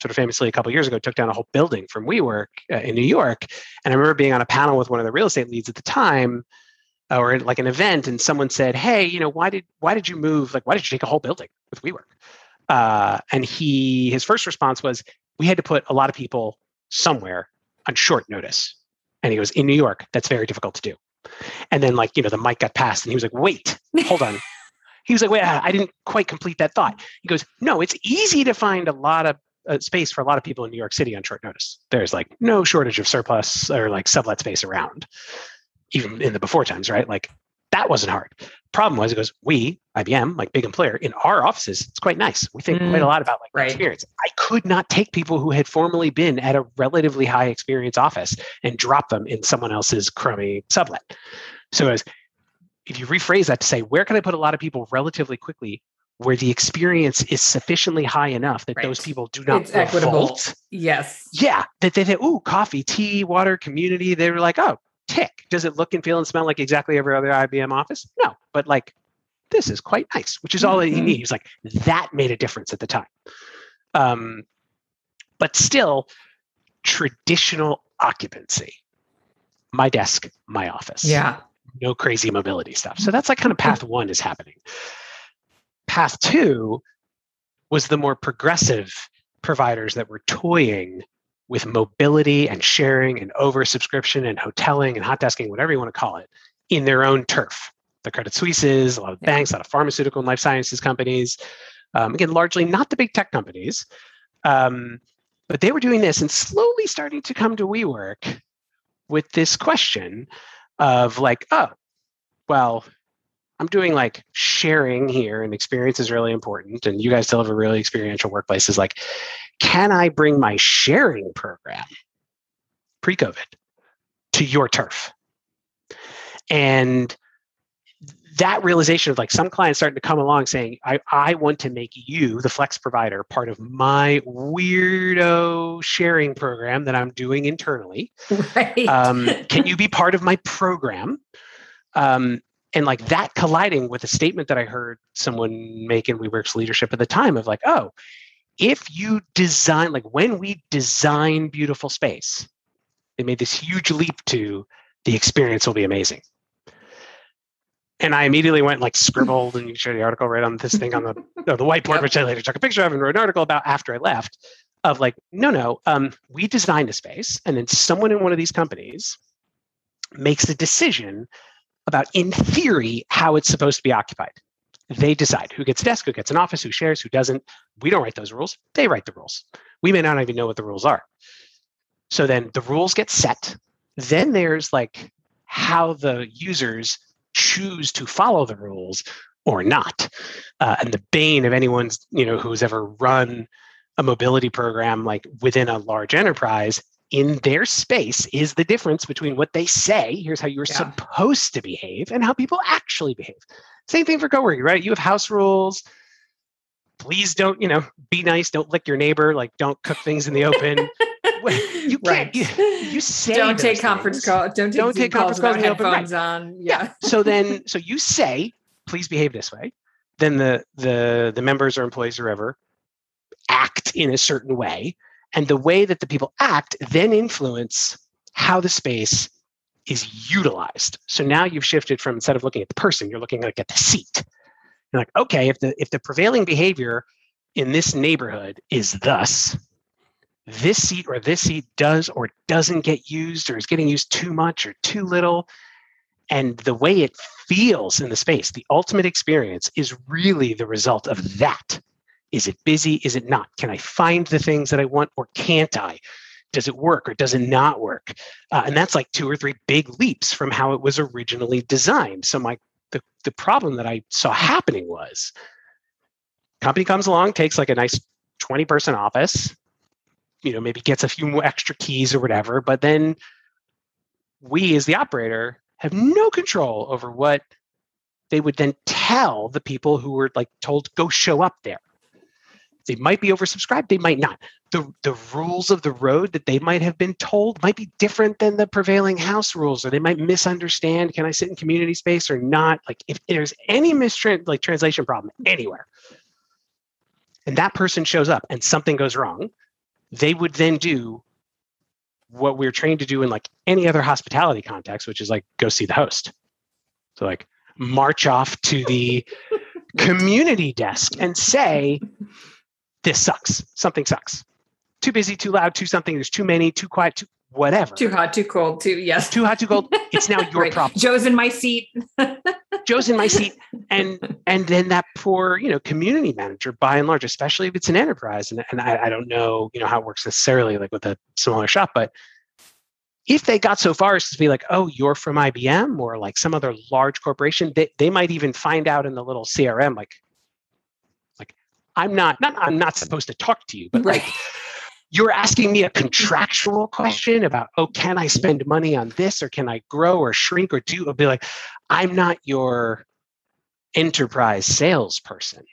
sort of famously a couple of years ago took down a whole building from WeWork uh, in New York. And I remember being on a panel with one of the real estate leads at the time uh, or in, like an event. And someone said, hey, you know, why did why did you move? Like, why did you take a whole building with WeWork? Uh, and he his first response was, we had to put a lot of people somewhere on short notice. And he goes, in New York, that's very difficult to do. And then like, you know, the mic got passed and he was like, wait, hold on. He was like, wait, I didn't quite complete that thought. He goes, no, it's easy to find a lot of uh, space for a lot of people in New York City on short notice. There's like no shortage of surplus or like sublet space around, even in the before times, right? Like that wasn't hard. Problem was, it goes, we, I B M, like big employer, in our offices, it's quite nice. We think mm, quite a lot about like right. experience. I could not take people who had formerly been at a relatively high experience office and drop them in someone else's crummy sublet. So as if you rephrase that to say, where can I put a lot of people relatively quickly where the experience is sufficiently high enough that right. those people do not it's revolt. Equitable. Yes. Yeah. That they think, ooh, coffee, tea, water, community. They were like, oh, tick. Does it look and feel and smell like exactly every other I B M office? No, but like, this is quite nice, which is all mm-hmm. that you need. He was like, that made a difference at the time. Um, but still, traditional occupancy, my desk, my office. Yeah. No crazy mobility stuff. So that's like kind of path one is happening. Path two was the more progressive providers that were toying with mobility and sharing and oversubscription and hoteling and hot desking, whatever you want to call it, in their own turf. The Credit Suisses, a lot of banks, a lot of pharmaceutical and life sciences companies. Um, again, largely not the big tech companies. Um, but they were doing this and slowly starting to come to WeWork with this question of like, oh, well, I'm doing like sharing here and experience is really important. And you guys deliver really experiential workplaces. Like, can I bring my sharing program pre-COVID to your turf? And that realization of like some clients starting to come along saying, I, I want to make you, the flex provider, part of my weirdo sharing program that I'm doing internally. Right. Um, can you be part of my program? Um, And like that colliding with a statement that I heard someone make in WeWork's leadership at the time of like, oh, if you design, like when we design beautiful space, they made this huge leap to the experience will be amazing. And I immediately went and like scribbled and you showed the article right on this thing on the, the whiteboard, yep. which I later took a picture of and wrote an article about after I left of like, no, no, um, we designed a space and then someone in one of these companies makes a decision about, in theory, how it's supposed to be occupied. They decide who gets a desk, who gets an office, who shares, who doesn't. We don't write those rules. They write the rules. We may not even know what the rules are. So then the rules get set. Then there's like how the users choose to follow the rules or not. Uh, and the bane of anyone's, you know, who's ever run a mobility program like within a large enterprise in their space is the difference between what they say, here's how you're yeah. supposed to behave, and how people actually behave. Same thing for coworking, right? You have house rules. Please don't, you know, be nice. Don't lick your neighbor. Like, don't cook things in the open. You can't. Right. You, you say don't take things. conference calls. Don't take, don't take calls conference calls. Headphones right. on. Yeah. yeah. So then, so you say, please behave this way. Then the the the members or employees or whoever act in a certain way, and the way that the people act then influence how the space is utilized. So now you've shifted from, instead of looking at the person, you're looking like at the seat. You're like, okay, if the if the prevailing behavior in this neighborhood is thus, this seat or this seat does or doesn't get used or is getting used too much or too little. And the way it feels in the space, the ultimate experience, is really the result of that. Is it busy? Is it not? Can I find the things that I want or can't I? Does it work or does it not work? Uh, and that's like two or three big leaps from how it was originally designed. So my The, the problem that I saw happening was, company comes along, takes like a nice twenty person office, you know, maybe gets a few more extra keys or whatever, but then we as the operator have no control over what they would then tell the people who were like told, go show up there. They might be oversubscribed, they might not. The, the rules of the road that they might have been told might be different than the prevailing house rules, or they might misunderstand, can I sit in community space or not? Like if there's any mistranslation, like translation problem anywhere, and that person shows up and something goes wrong, they would then do what we're trained to do in like any other hospitality context, which is like, go see the host. So like march off to the community desk and say, this sucks. Something sucks. Too busy, too loud, too something. There's too many, too quiet, too whatever. Too hot, too cold, too, yes. Too hot, too cold. It's now your right. problem. Joe's in my seat. Joe's in my seat. And and then that poor, you know, community manager, by and large, especially if it's an enterprise. And, and I, I don't know, you know, how it works necessarily like with a smaller shop, but if they got so far as to be like, oh, you're from I B M or like some other large corporation, they, they might even find out in the little C R M, like, I'm not, not, I'm not supposed to talk to you, but right. like you're asking me a contractual question about, oh, can I spend money on this or can I grow or shrink or do? I'll be like, I'm not your enterprise salesperson.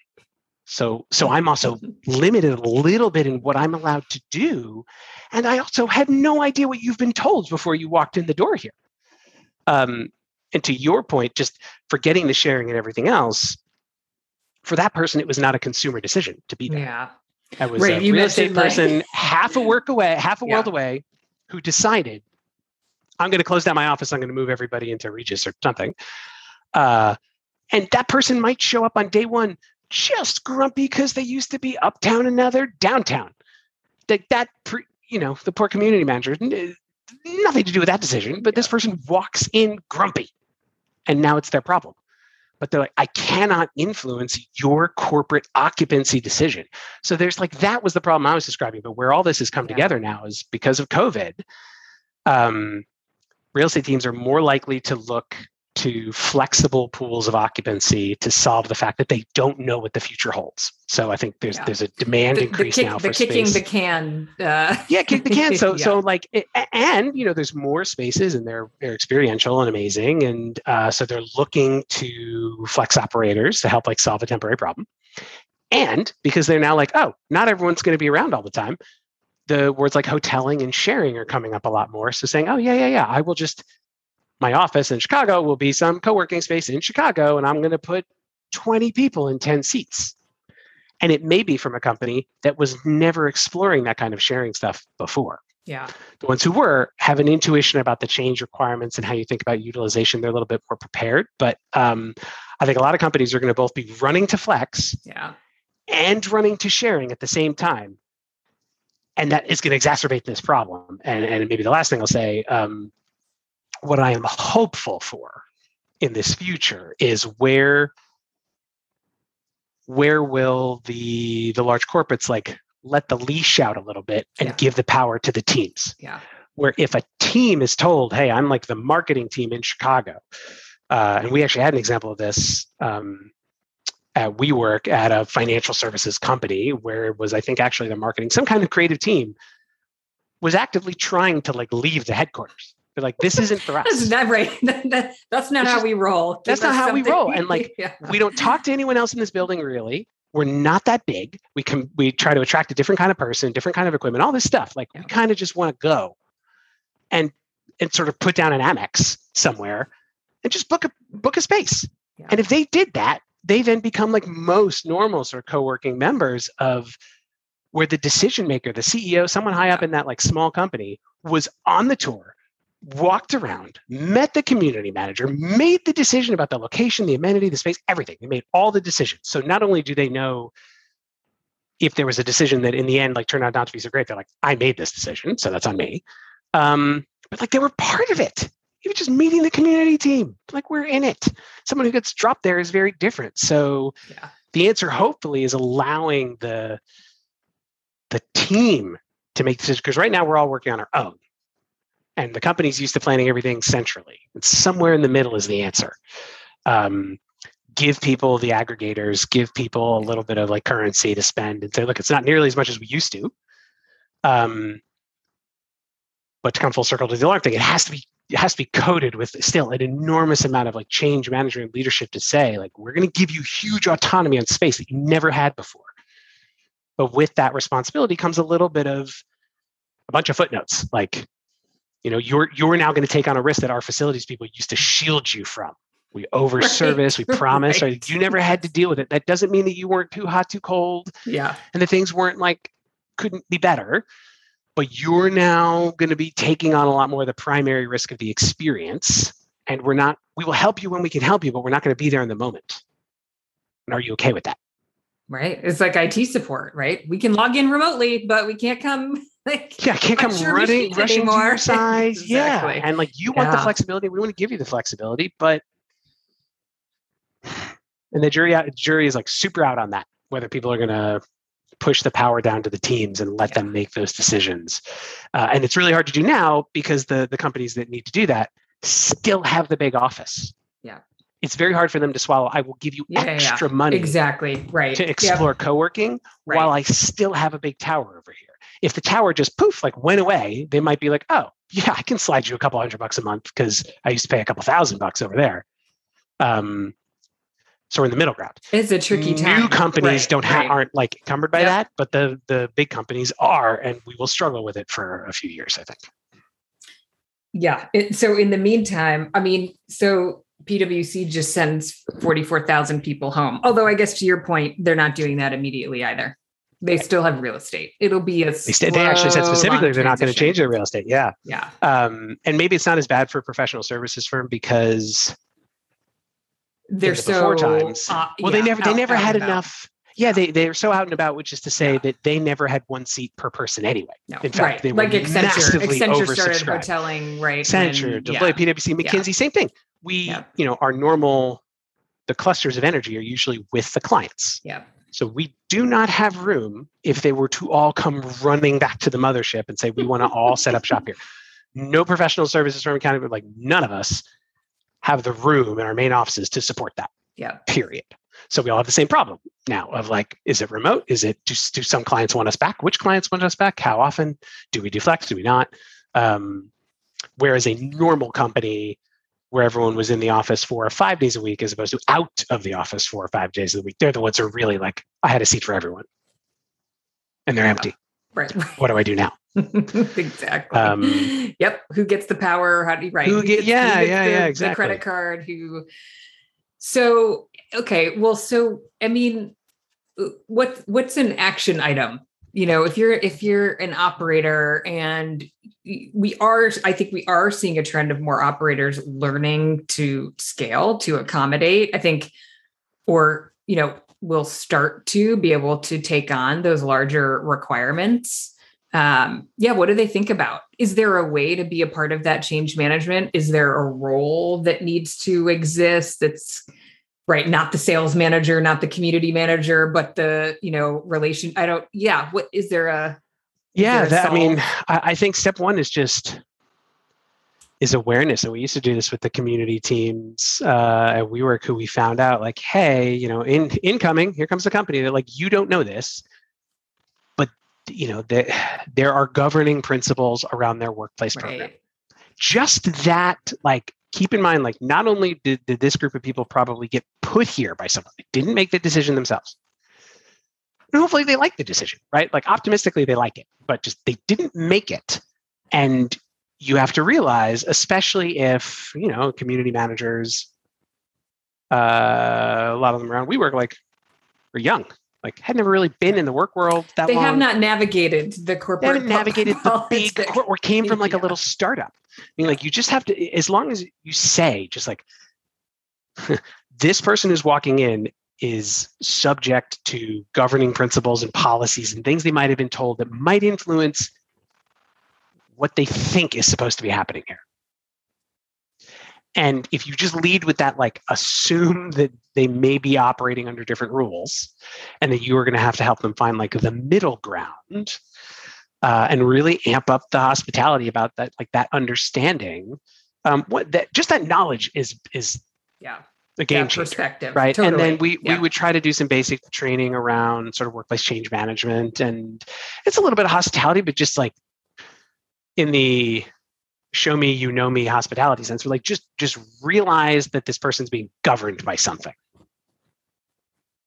So, so I'm also limited a little bit in what I'm allowed to do. And I also had no idea what you've been told before you walked in the door here. Um, and to your point, just forgetting the sharing and everything else, for that person, it was not a consumer decision to be there. Yeah, I was right, a real estate person, like... half a work away, half a yeah. world away, who decided, I'm going to close down my office. I'm going to move everybody into Regus or something. Uh, and that person might show up on day one just grumpy because they used to be uptown another downtown. Like that, pre, you know, the poor community manager, nothing to do with that decision. But this person walks in grumpy, and now it's their problem. But they're like, I cannot influence your corporate occupancy decision. So there's like, that was the problem I was describing. But where all this has come yeah. together now is because of COVID, um, real estate teams are more likely to look to flexible pools of occupancy to solve the fact that they don't know what the future holds. So I think there's yeah. there's a demand the, increase the kick, now for the space. The kicking the can. Uh. Yeah, kick the can. So yeah. so like, it, and you know, there's more spaces and they're they're experiential and amazing, and uh, so they're looking to flex operators to help like solve a temporary problem. And because they're now like, oh, not everyone's going to be around all the time. The words like hoteling and sharing are coming up a lot more. So saying, oh yeah yeah yeah, I will just. My office in Chicago will be some co-working space in Chicago, and I'm going to put twenty people in ten seats. And it may be from a company that was never exploring that kind of sharing stuff before. Yeah. The ones who were have an intuition about the change requirements and how you think about utilization. They're a little bit more prepared. But um, I think a lot of companies are going to both be running to flex yeah. and running to sharing at the same time. And that is going to exacerbate this problem. And, and maybe the last thing I'll say, um, what I am hopeful for in this future is where where will the the large corporates like let the leash out a little bit and yeah. give the power to the teams. Yeah. Where if a team is told, hey, I'm like the marketing team in Chicago. Uh, and we actually had an example of this um, at WeWork at a financial services company where it was, I think actually the marketing, some kind of creative team was actively trying to like leave the headquarters. They're like, this isn't for us. That's not right. that, that's not it's how just, we roll. That's not how something. we roll. And like, yeah. we don't talk to anyone else in this building, really. We're not that big. We can, we try to attract a different kind of person, different kind of equipment, all this stuff. Like yeah. we kind of just want to go and, and sort of put down an Amex somewhere and just book a, book a space. Yeah. And if they did that, they then become like most normal sort of co-working members of where the decision maker, the C E O, someone high up in that like small company was on the tour, walked around, met the community manager, made the decision about the location, the amenity, the space, everything. They made all the decisions. So not only do they know if there was a decision that in the end, like turned out not to be so great, they're like, I made this decision, so that's on me. Um, but like they were part of it. Even just meeting the community team, like we're in it. Someone who gets dropped there is very different. So yeah. the answer hopefully is allowing the, the team to make decisions. Because right now we're all working on our own. And the company's used to planning everything centrally. It's somewhere in the middle is the answer. Um, give people the aggregators, give people a little bit of like currency to spend and say, look, it's not nearly as much as we used to. Um, but to come full circle to the alarm thing, it has to be it has to be coded with still an enormous amount of like change management leadership to say, like, we're going to give you huge autonomy on space that you never had before. But with that responsibility comes a little bit of a bunch of footnotes, like, you know, you're you're now going to take on a risk that our facilities people used to shield you from. We over-service, right. we promise, right. or you never had to deal with it. That doesn't mean that you weren't too hot, too cold. Yeah. And the things weren't like, couldn't be better. But you're now going to be taking on a lot more of the primary risk of the experience. And we're not, we will help you when we can help you, but we're not going to be there in the moment. And are you okay with that? Right. It's like I T support, right? We can log in remotely, but we can't come. Like, yeah, I can't come sure running, rushing anymore. To your size. Exactly. Yeah. And like you want yeah. the flexibility. We want to give you the flexibility, but and the jury out jury is like super out on that, whether people are gonna push the power down to the teams and let yeah. them make those decisions. Uh, and it's really hard to do now because the the companies that need to do that still have the big office. Yeah. It's very hard for them to swallow. I will give you yeah, extra yeah. money exactly right to explore yep. co-working right. while I still have a big tower over here. If the tower just poof, like went away, they might be like, oh, yeah, I can slide you a couple hundred bucks a month because I used to pay a couple thousand bucks over there. Um, so we're in the middle ground. It's a tricky time. New companies right, don't ha- right. aren't like encumbered by yep. that, but the the big companies are, and we will struggle with it for a few years, I think. Yeah. It, so in the meantime, I mean, so P W C just sends forty-four thousand people home. Although I guess to your point, they're not doing that immediately either. They still have real estate. It'll be a they, st- they actually said specifically they're not going to change their real estate. Yeah. Yeah. Um, and maybe it's not as bad for a professional services firm because they're so before times. Uh, well, yeah, they never they never had enough. Yeah, they they're so out and about, which is to say yeah. that they never had one seat per person anyway. No. In fact, right. they were like Accenture, massively Accenture oversubscribed. Started hoteling, right? Accenture, Deloitte, yeah. PwC, McKinsey, yeah. same thing. We, yeah. you know, our normal the clusters of energy are usually with the clients. Yeah. So we do not have room if they were to all come running back to the mothership and say, we want to all set up shop here. No professional services firm accounting, but like none of us have the room in our main offices to support that. Yeah. Period. So we all have the same problem now of like, is it remote? Is it, do, do some clients want us back? Which clients want us back? How often? Do we do flex? Do we not? Um, whereas a normal company where everyone was in the office four or five days a week as opposed to out of the office four or five days a week. They're the ones who are really like, I had a seat for everyone. And they're yeah. empty. Right. What do I do now? Exactly. Um, yep. Who gets the power? How do you write? Who get, who yeah, gets yeah, the, yeah, exactly. The credit card, who... So, okay. Well, so, I mean, what what's an action item? You know, if you're if you're an operator, and we are, I think we are seeing a trend of more operators learning to scale, to accommodate, I think, or, you know, we'll start to be able to take on those larger requirements. Um, yeah. What do they think about? Is there a way to be a part of that change management? Is there a role that needs to exist that's right, not the sales manager, not the community manager, but the, you know, relation. I don't, yeah. What is there a, yeah, there a that, I mean, I, I think step one is just, is awareness. And we used to do this with the community teams uh, at WeWork, who we found out like, hey, you know, in incoming, here comes the company. They're like, you don't know this, but you know, that there are governing principles around their workplace right. program. just that, like, keep in mind, like, not only did, did this group of people probably get put here by someone, they didn't make the decision themselves. And hopefully they like the decision, right? Like, optimistically, they like it, but just they didn't make it. And you have to realize, especially if, you know, community managers, uh, a lot of them around WeWork, like, are young. Like, had never really been in the work world that they long. They have not navigated the corporate. They haven't navigated the big corporate, or came from like a little startup. I mean, like, you just have to, as long as you say, just like, this person who's walking in is subject to governing principles and policies and things they might have been told that might influence what they think is supposed to be happening here. And if you just lead with that, like, assume that they may be operating under different rules and that you are going to have to help them find like the middle ground, uh, and really amp up the hospitality about that, like that understanding. Um, what that just that knowledge is, is yeah. a game changer, perspective, right? Totally. And then we, yeah. we would try to do some basic training around sort of workplace change management. And it's a little bit of hospitality, but just like in the show me, you know me hospitality sense. We're like, just, just realize that this person's being governed by something.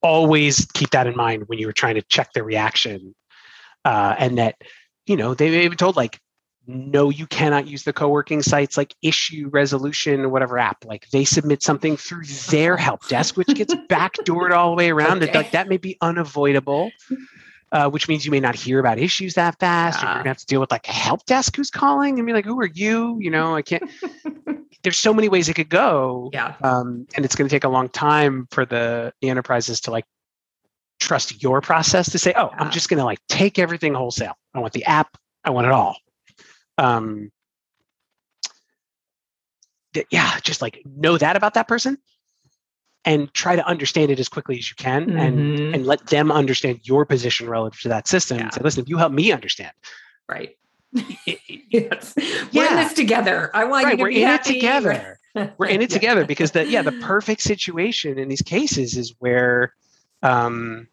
Always keep that in mind when you were trying to check their reaction. Uh, and that, you know, they may have been told, like, no, you cannot use the co-working sites, like, issue resolution or whatever app. Like, they submit something through their help desk, which gets backdoored all the way around. Okay. That, like, that may be unavoidable. Uh, which means you may not hear about issues that fast. Uh, you're going to have to deal with, like, a help desk who's calling and be like, who are you? You know, I can't. There's so many ways it could go. Yeah. Um, and it's going to take a long time for the, the enterprises to, like, trust your process to say, oh, yeah. I'm just going to, like, take everything wholesale. I want the app. I want it all. Um, th- yeah. Just, like, know that about that person. And try to understand it as quickly as you can, mm-hmm. and, and let them understand your position relative to that system. Yeah. And say, listen, if you help me understand. Right. It, it, yes. yeah. We're in this together. I want right. you to We're be in happy. It together. We're in it yeah. together because the, yeah, the perfect situation in these cases is where, um,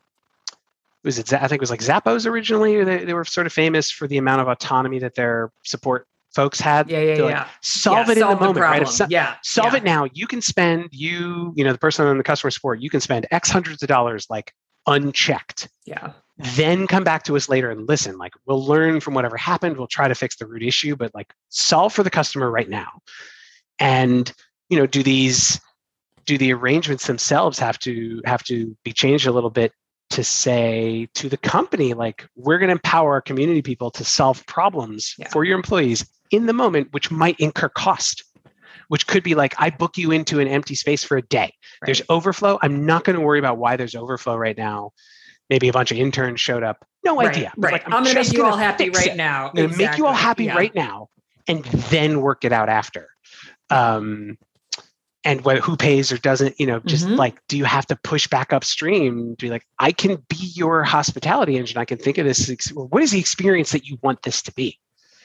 was it, I think it was like Zappos originally, or they, they were sort of famous for the amount of autonomy that their support folks had. Yeah, yeah, yeah. Like, solve yeah, it in the moment, the right? If so- yeah, solve yeah. it now. You can spend, you, you know, the person on the customer support, you can spend X hundreds of dollars, like, unchecked. Yeah. Then come back to us later and listen, like, we'll learn from whatever happened. We'll try to fix the root issue, but, like, solve for the customer right now. And, you know, do these, do the arrangements themselves have to, have to be changed a little bit to say to the company, like, we're going to empower our community people to solve problems yeah. for your employees in the moment, which might incur cost, which could be like, I book you into an empty space for a day. Right. There's overflow. I'm not going to worry about why there's overflow right now. Maybe a bunch of interns showed up. No right. idea. Right. Like, I'm, I'm going to make you all happy right it. now. I'm going to exactly. make you all happy yeah. right now and then work it out after. Um, and whether, who pays or doesn't, you know, just mm-hmm. like, do you have to push back upstream to be like, I can be your hospitality engine. I can think of this. What is the experience that you want this to be?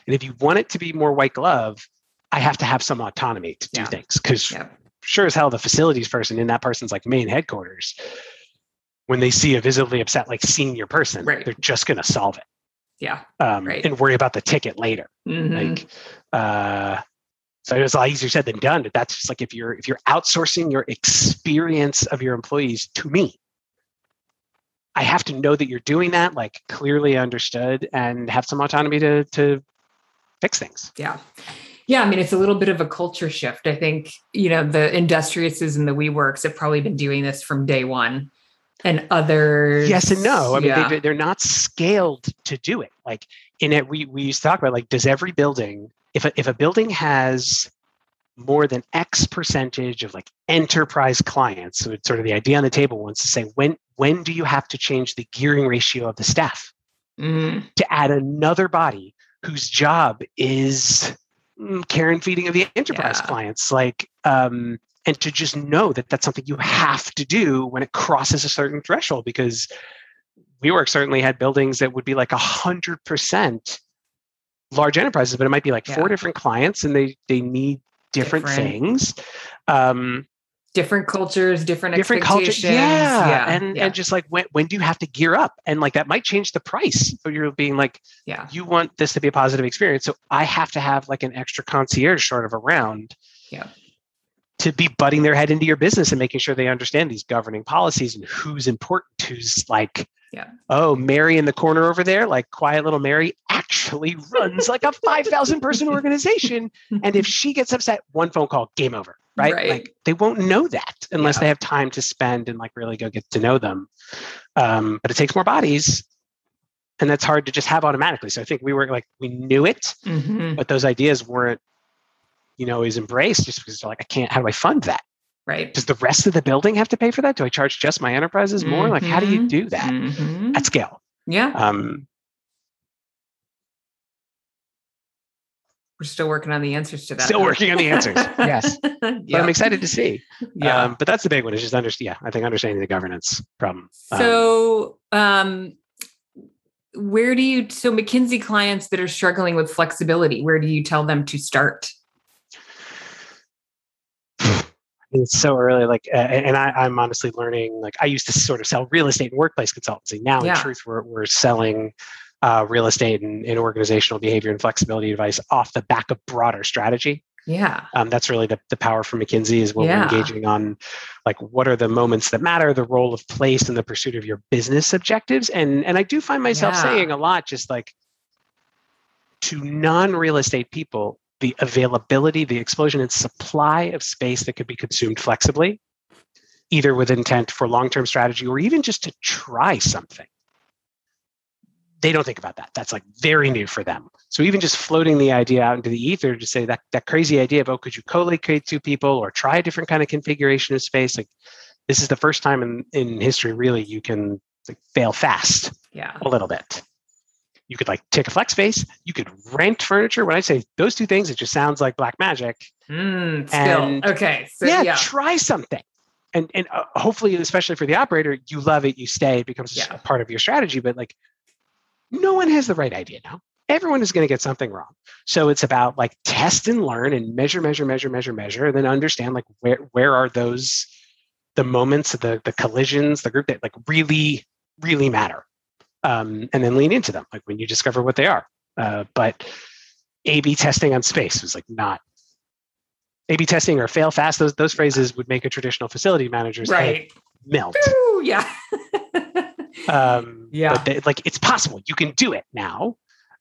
And if you want it to be more white glove, I have to have some autonomy to do yeah. things. Because yeah. sure as hell, the facilities person in that person's, like, main headquarters, when they see a visibly upset, like, senior person, right. they're just going to solve it. Yeah. Um, right. And worry about the ticket later. Mm-hmm. Like, uh, so it's a lot easier said than done. But that's just like, if you're if you're outsourcing your experience of your employees to me, I have to know that you're doing that, like, clearly understood, and have some autonomy to to. fix things. Yeah. Yeah. I mean, it's a little bit of a culture shift. I think, you know, the Industriouses and the WeWorks have probably been doing this from day one, and others. Yes and no. I mean, yeah. they, they're not scaled to do it. Like, in it, we, we used to talk about, like, does every building, if a, if a building has more than X percentage of, like, enterprise clients, so it's sort of the idea on the table once to say, when, when do you have to change the gearing ratio of the staff mm. to add another body whose job is care and feeding of the enterprise yeah. clients, like, um, and to just know that that's something you have to do when it crosses a certain threshold, because WeWork certainly had buildings that would be like a hundred percent large enterprises, but it might be like yeah. four different clients, and they, they need different, different. things. Um, Different cultures, different, different expectations. Culture. Yeah. yeah. And yeah. and just like, when, when do you have to gear up? And like, that might change the price. So you're being like, yeah, you want this to be a positive experience. So I have to have like an extra concierge sort of around yeah. to be butting their head into your business and making sure they understand these governing policies and who's important, who's like, yeah. oh, Mary in the corner over there, like quiet little Mary actually runs like a five thousand person organization. And if she gets upset, one phone call, game over. Right? right. Like they won't know that unless yeah. they have time to spend and like really go get to know them. Um, but it takes more bodies and that's hard to just have automatically. So I think we were like, we knew it, mm-hmm. but those ideas weren't, you know, always embraced just because they're like, I can't, how do I fund that? Right. Does the rest of the building have to pay for that? Do I charge just my enterprises mm-hmm. more? Like, how do you do that mm-hmm. at scale? Yeah. Um, We're still working on the answers to that. Still working on the answers. Yes. Yep. But I'm excited to see. Yeah. Um, but that's the big one is just under, yeah, I think understanding the governance problem. Um, so um, where do you, so McKinsey clients that are struggling with flexibility, where do you tell them to start? It's so early, like, uh, and I, I'm honestly learning, like I used to sort of sell real estate and workplace consultancy. Now yeah. in truth, we're, we're selling Uh, real estate and, and organizational behavior and flexibility advice off the back of broader strategy. Yeah. Um, that's really the, the power for McKinsey is what yeah. we're engaging on. Like, what are the moments that matter, the role of place in the pursuit of your business objectives? And, and I do find myself yeah. saying a lot, just like to non-real estate people, the availability, the explosion and supply of space that could be consumed flexibly, either with intent for long-term strategy or even just to try something. They don't think about that. That's like very new for them. So even just floating the idea out into the ether to say that that crazy idea of, oh, could you co-locate two people or try a different kind of configuration of space? Like this is the first time in, in history, really, you can like fail fast yeah. a little bit. You could like take a flex space. You could rent furniture. When I say those two things, it just sounds like black magic. Mm, still. And okay. So, yeah, yeah, try something. And, and uh, hopefully, especially for the operator, you love it, you stay, it becomes yeah. a part of your strategy. But like, no one has the right idea now. Everyone is going to get something wrong. So it's about like test and learn and measure, measure, measure, measure, measure, and then understand like where where are those, the moments, the the collisions, the group that like really, really matter. Um, and then lean into them, like when you discover what they are. Uh, but A B testing on space was like not, A B testing or fail fast, those, those phrases would make a traditional facility manager's right. head melt. Ooh, yeah. Um, yeah, but they, like it's possible. You can do it now.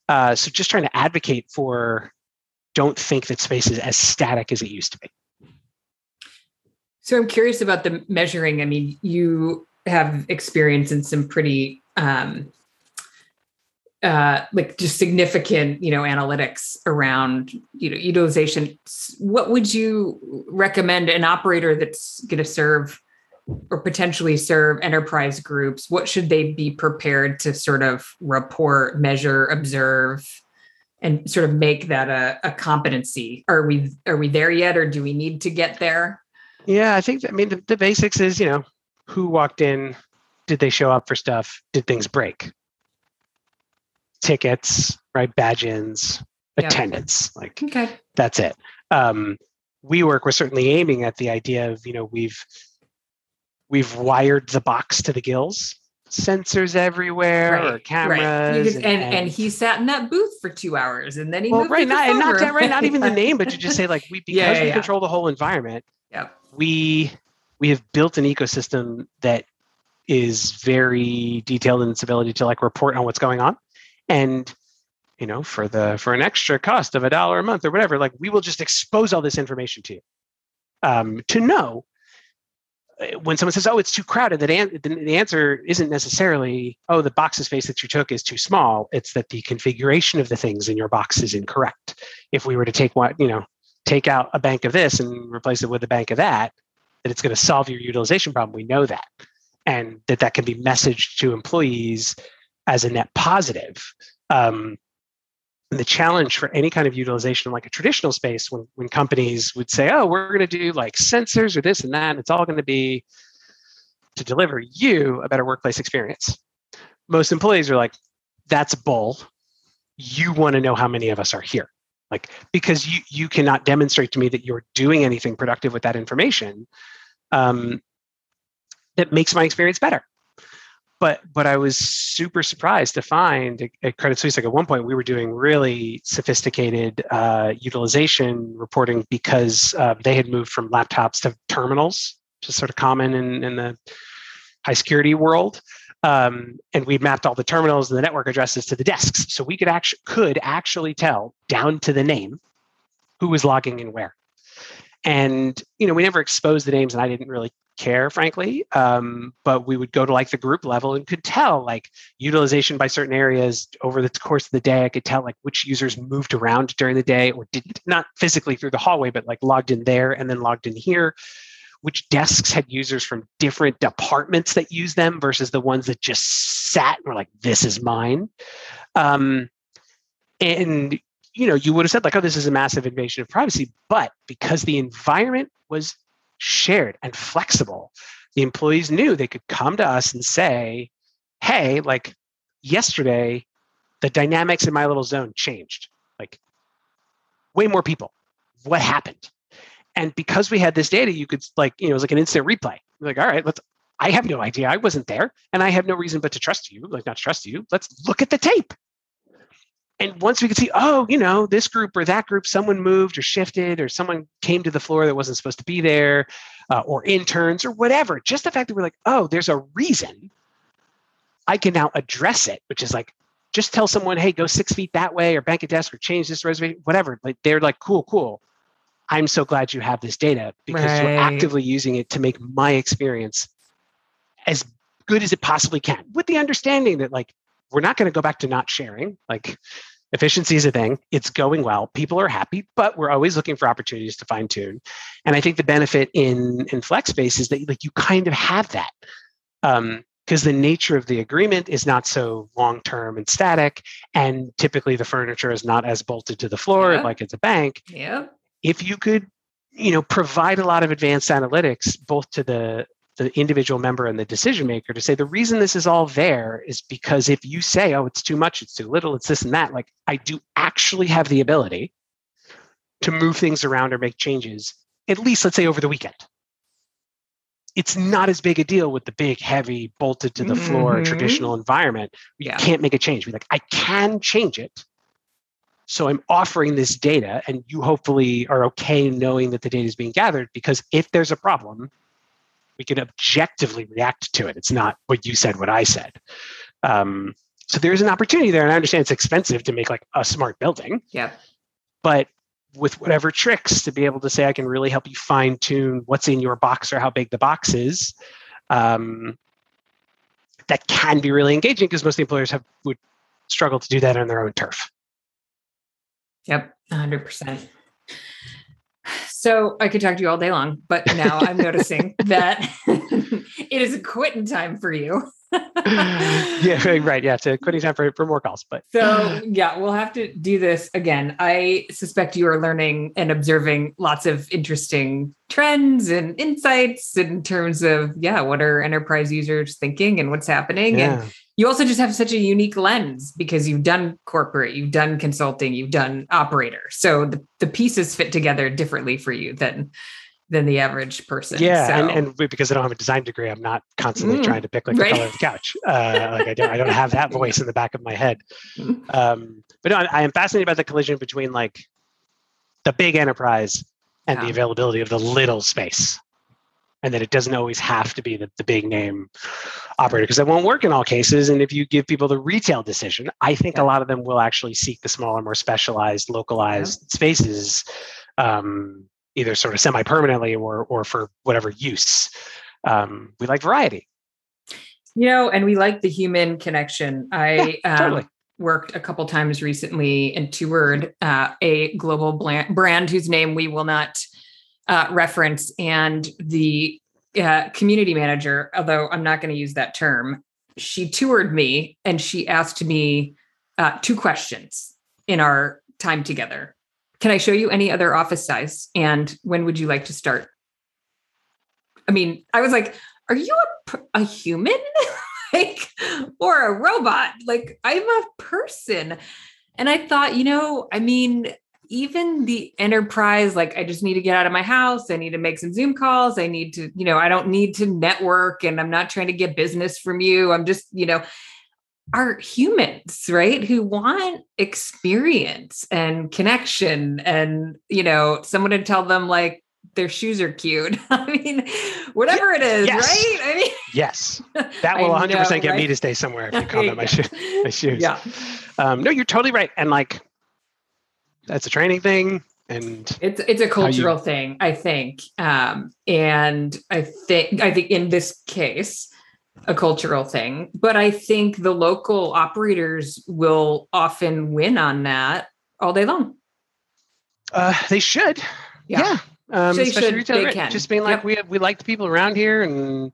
Uh, so just trying to advocate for, don't think that space is as static as it used to be. So I'm curious about the measuring. I mean, you have experience in some pretty, um, uh, like just significant, you know, analytics around, you know, utilization. What would you recommend an operator that's going to serve or potentially serve enterprise groups? What should they be prepared to sort of report, measure, observe, and sort of make that a, a competency? Are we are we there yet, or do we need to get there? Yeah, I think, I mean, the, the basics is, you know, who walked in? Did they show up for stuff? Did things break? Tickets, right? Badge-ins, yep. attendance. Like, okay. That's it. Um, WeWork was certainly aiming at the idea of, you know, we've, We've wired the box to the gills, sensors everywhere, right, or cameras. Right. Just, and, and, and he sat in that booth for two hours and then he well, moved right, not, and not, that, right, not even the name, but to just say like, we because yeah, yeah, we yeah. control the whole environment, yep. we we have built an ecosystem that is very detailed in its ability to like report on what's going on. And you know, for the for an extra cost of a dollar a month or whatever, like we will just expose all this information to you um, to know. When someone says, oh, it's too crowded, that an- the answer isn't necessarily, oh, the box of space that you took is too small. It's that the configuration of the things in your box is incorrect. If we were to take one, you know, take out a bank of this and replace it with a bank of that, that it's going to solve your utilization problem. We know that. And that that can be messaged to employees as a net positive. Um, and the challenge for any kind of utilization, like a traditional space, when, when companies would say, oh, we're going to do like sensors or this and that, and it's all going to be to deliver you a better workplace experience. Most employees are like, that's bull. You want to know how many of us are here. Like, because you, you cannot demonstrate to me that you're doing anything productive with that information. um, that makes my experience better. But but I was super surprised to find at Credit Suisse, like at one point, we were doing really sophisticated uh, utilization reporting because uh, they had moved from laptops to terminals, which is sort of common in, in the high security world. Um, and we mapped all the terminals and the network addresses to the desks. So we could actually could actually tell down to the name who was logging in where. And, you know, we never exposed the names and I didn't really care, frankly. Um, but we would go to like the group level and could tell like utilization by certain areas over the course of the day. I could tell like which users moved around during the day or didn't, not physically through the hallway, but like logged in there and then logged in here, which desks had users from different departments that use them versus the ones that just sat and were like, this is mine. Um, and you know, you would have said like, oh, this is a massive invasion of privacy, but because the environment was shared and flexible, the employees knew they could come to us and say, hey, like yesterday, the dynamics in my little zone changed, like way more people, what happened? And because we had this data, you could like, you know, it was like an instant replay. You're like, all right, let's, I have no idea. I wasn't there. And I have no reason but to trust you, like not trust you. Let's look at the tape. And once we could see, oh, you know, this group or that group, someone moved or shifted or someone came to the floor that wasn't supposed to be there uh, or interns or whatever. Just the fact that we're like, oh, there's a reason I can now address it, which is like, just tell someone, hey, go six feet that way or bank a desk or change this reservation, whatever. Like they're like, cool, cool. I'm so glad you have this data because right. You're actively using it to make my experience as good as it possibly can with the understanding that like, we're not going to go back to not sharing. Like efficiency is a thing. It's going well. People are happy, but we're always looking for opportunities to fine tune. And I think the benefit in, in FlexSpace is that like you kind of have that because um, the nature of the agreement is not so long-term and static. And typically the furniture is not as bolted to the floor yeah. like it's a bank. Yeah. If you could, you know, provide a lot of advanced analytics, both to the the individual member and the decision maker to say, the reason this is all there is because if you say, oh, it's too much, it's too little, it's this and that, like I do actually have the ability to move things around or make changes, at least let's say over the weekend. It's not as big a deal with the big, heavy, bolted to the mm-hmm. floor, traditional environment. We yeah. can't make a change. We're like, I can change it. So I'm offering this data and you hopefully are okay knowing that the data is being gathered because if there's a problem, we can objectively react to it. It's not what you said, what I said. Um, so there's an opportunity there. And I understand it's expensive to make like a smart building. Yeah. But with whatever tricks to be able to say, I can really help you fine tune what's in your box or how big the box is. Um, that can be really engaging because most employers have would struggle to do that on their own turf. Yep. one hundred percent. So I could talk to you all day long, but now I'm noticing that it is a quitting time for you. yeah, right. Yeah, it's a quitting time for, for more calls. But so yeah, we'll have to do this again. I suspect you are learning and observing lots of interesting trends and insights in terms of, yeah, what are enterprise users thinking and what's happening. Yeah. And you also just have such a unique lens because you've done corporate, you've done consulting, you've done operator. So the, the pieces fit together differently for you than than the average person. Yeah, so. and, and because I don't have a design degree, I'm not constantly mm, trying to pick like right? the color of the couch. Uh, like I don't, I don't have that voice in the back of my head. Um, but no, I, I am fascinated by the collision between like the big enterprise and yeah. the availability of the little space. And that it doesn't always have to be the, the big name operator because that won't work in all cases. And if you give people the retail decision, I think yeah. a lot of them will actually seek the smaller, more specialized, localized yeah. spaces, um, either sort of semi-permanently or or for whatever use. Um, we like variety. You know, and we like the human connection. I yeah, totally. um, worked a couple times recently and toured uh, a global brand whose name we will not Uh, reference, and the uh, community manager, although I'm not going to use that term, she toured me and she asked me uh, two questions in our time together. Can I show you any other office size? And when would you like to start? I mean, I was like, are you a, a human like, or a robot? Like I'm a person. And I thought, you know, I mean, even the enterprise, like I just need to get out of my house. I need to make some Zoom calls. I need to, you know, I don't need to network and I'm not trying to get business from you. I'm just, you know, are humans, right? Who want experience and connection and, you know, someone to tell them like their shoes are cute. I mean, whatever it is, yes. right? I mean, yes, that will one hundred percent know, get right? me to stay somewhere if you comment my, shoe, my shoes. Yeah. Um, no, you're totally right. And like, that's a training thing. And it's it's a cultural you... thing, I think. Um, and I think, I think in this case, a cultural thing, but I think the local operators will often win on that all day long. Uh, they should. Yeah. yeah. Um, so especially should, retail, right? Can. Just being like, yep. we have, we like the people around here and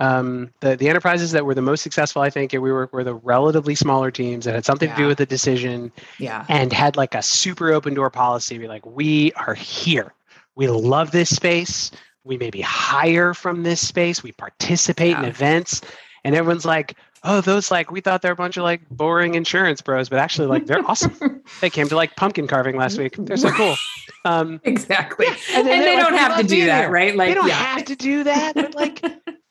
um, the, the enterprises that were the most successful, I think, and we were, were the relatively smaller teams that had something yeah. to do with the decision yeah. and had like a super open door policy. We're like, we are here. We love this space. We maybe hire from this space. We participate yeah. in events, and everyone's like, "Oh, those like we thought they're a bunch of like boring insurance bros, but actually like they're awesome. They came to like pumpkin carving last week. They're so cool." Um, exactly, yeah. and, and they like, don't have to do that, here. Right? Like they don't yeah. have to do that, but like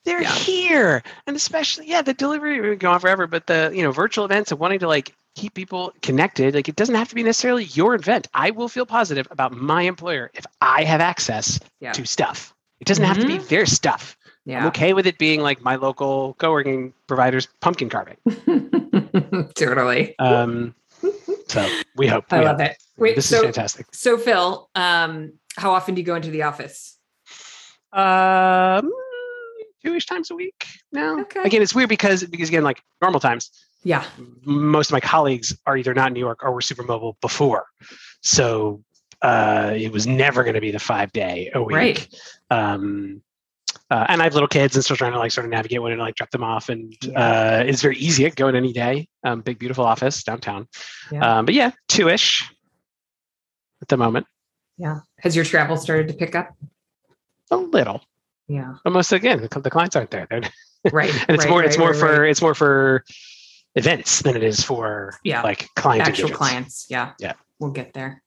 they're yeah. here, and especially yeah, the delivery we've been going on forever, but the you know virtual events and wanting to like keep people connected, like it doesn't have to be necessarily your event. I will feel positive about my employer if I have access yeah. to stuff. It doesn't mm-hmm. have to be their stuff. Yeah. I'm okay with it being like my local co-working provider's pumpkin carving. Totally. Um, so we hope. I we love hope. It. Wait, this so, is fantastic. So Phil, um, how often do you go into the office? Um, two-ish times a week now. Okay. Again, it's weird because, because again, like normal times. Yeah. Most of my colleagues are either not in New York or were super mobile before. So Uh, it was never going to be the five day a week. Right. Um, uh, and I have little kids and still trying to like sort of navigate when and like drop them off. And yeah. uh, it's very easy. I can go in any day. Um, big, beautiful office downtown. Yeah. Um, but yeah, two-ish at the moment. Yeah. Has your travel started to pick up? A little. Yeah. But most again, the, the clients aren't there. Right. and it's right, more, right, it's more right, for, right. it's more for events than it is for yeah. like client actual engagements. Clients. Yeah. Yeah. We'll get there.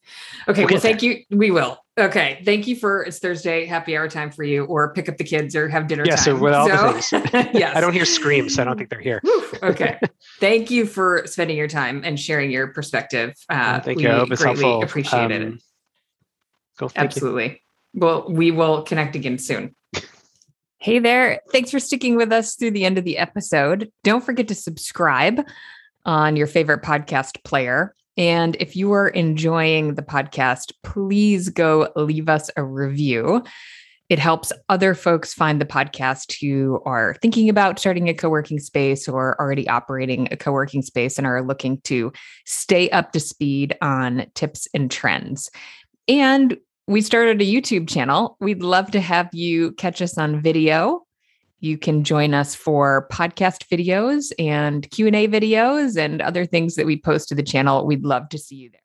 Okay. We'll, well thank there. you. We will. Okay. Thank you for it's Thursday happy hour time for you, or pick up the kids or have dinner. Yeah. Time. So with all so, the things. Yes. I don't hear screams, so I don't think they're here. Okay. Thank you for spending your time and sharing your perspective. Uh, thank we you. I hope it's helpful. Appreciated um, it. Cool. Absolutely. You. Well, we will connect again soon. Hey there. Thanks for sticking with us through the end of the episode. Don't forget to subscribe on your favorite podcast player. And if you are enjoying the podcast, please go leave us a review. It helps other folks find the podcast who are thinking about starting a co-working space or already operating a co-working space and are looking to stay up to speed on tips and trends. And we started a YouTube channel. We'd love to have you catch us on video. You can join us for podcast videos and Q and A videos and other things that we post to the channel. We'd love to see you there.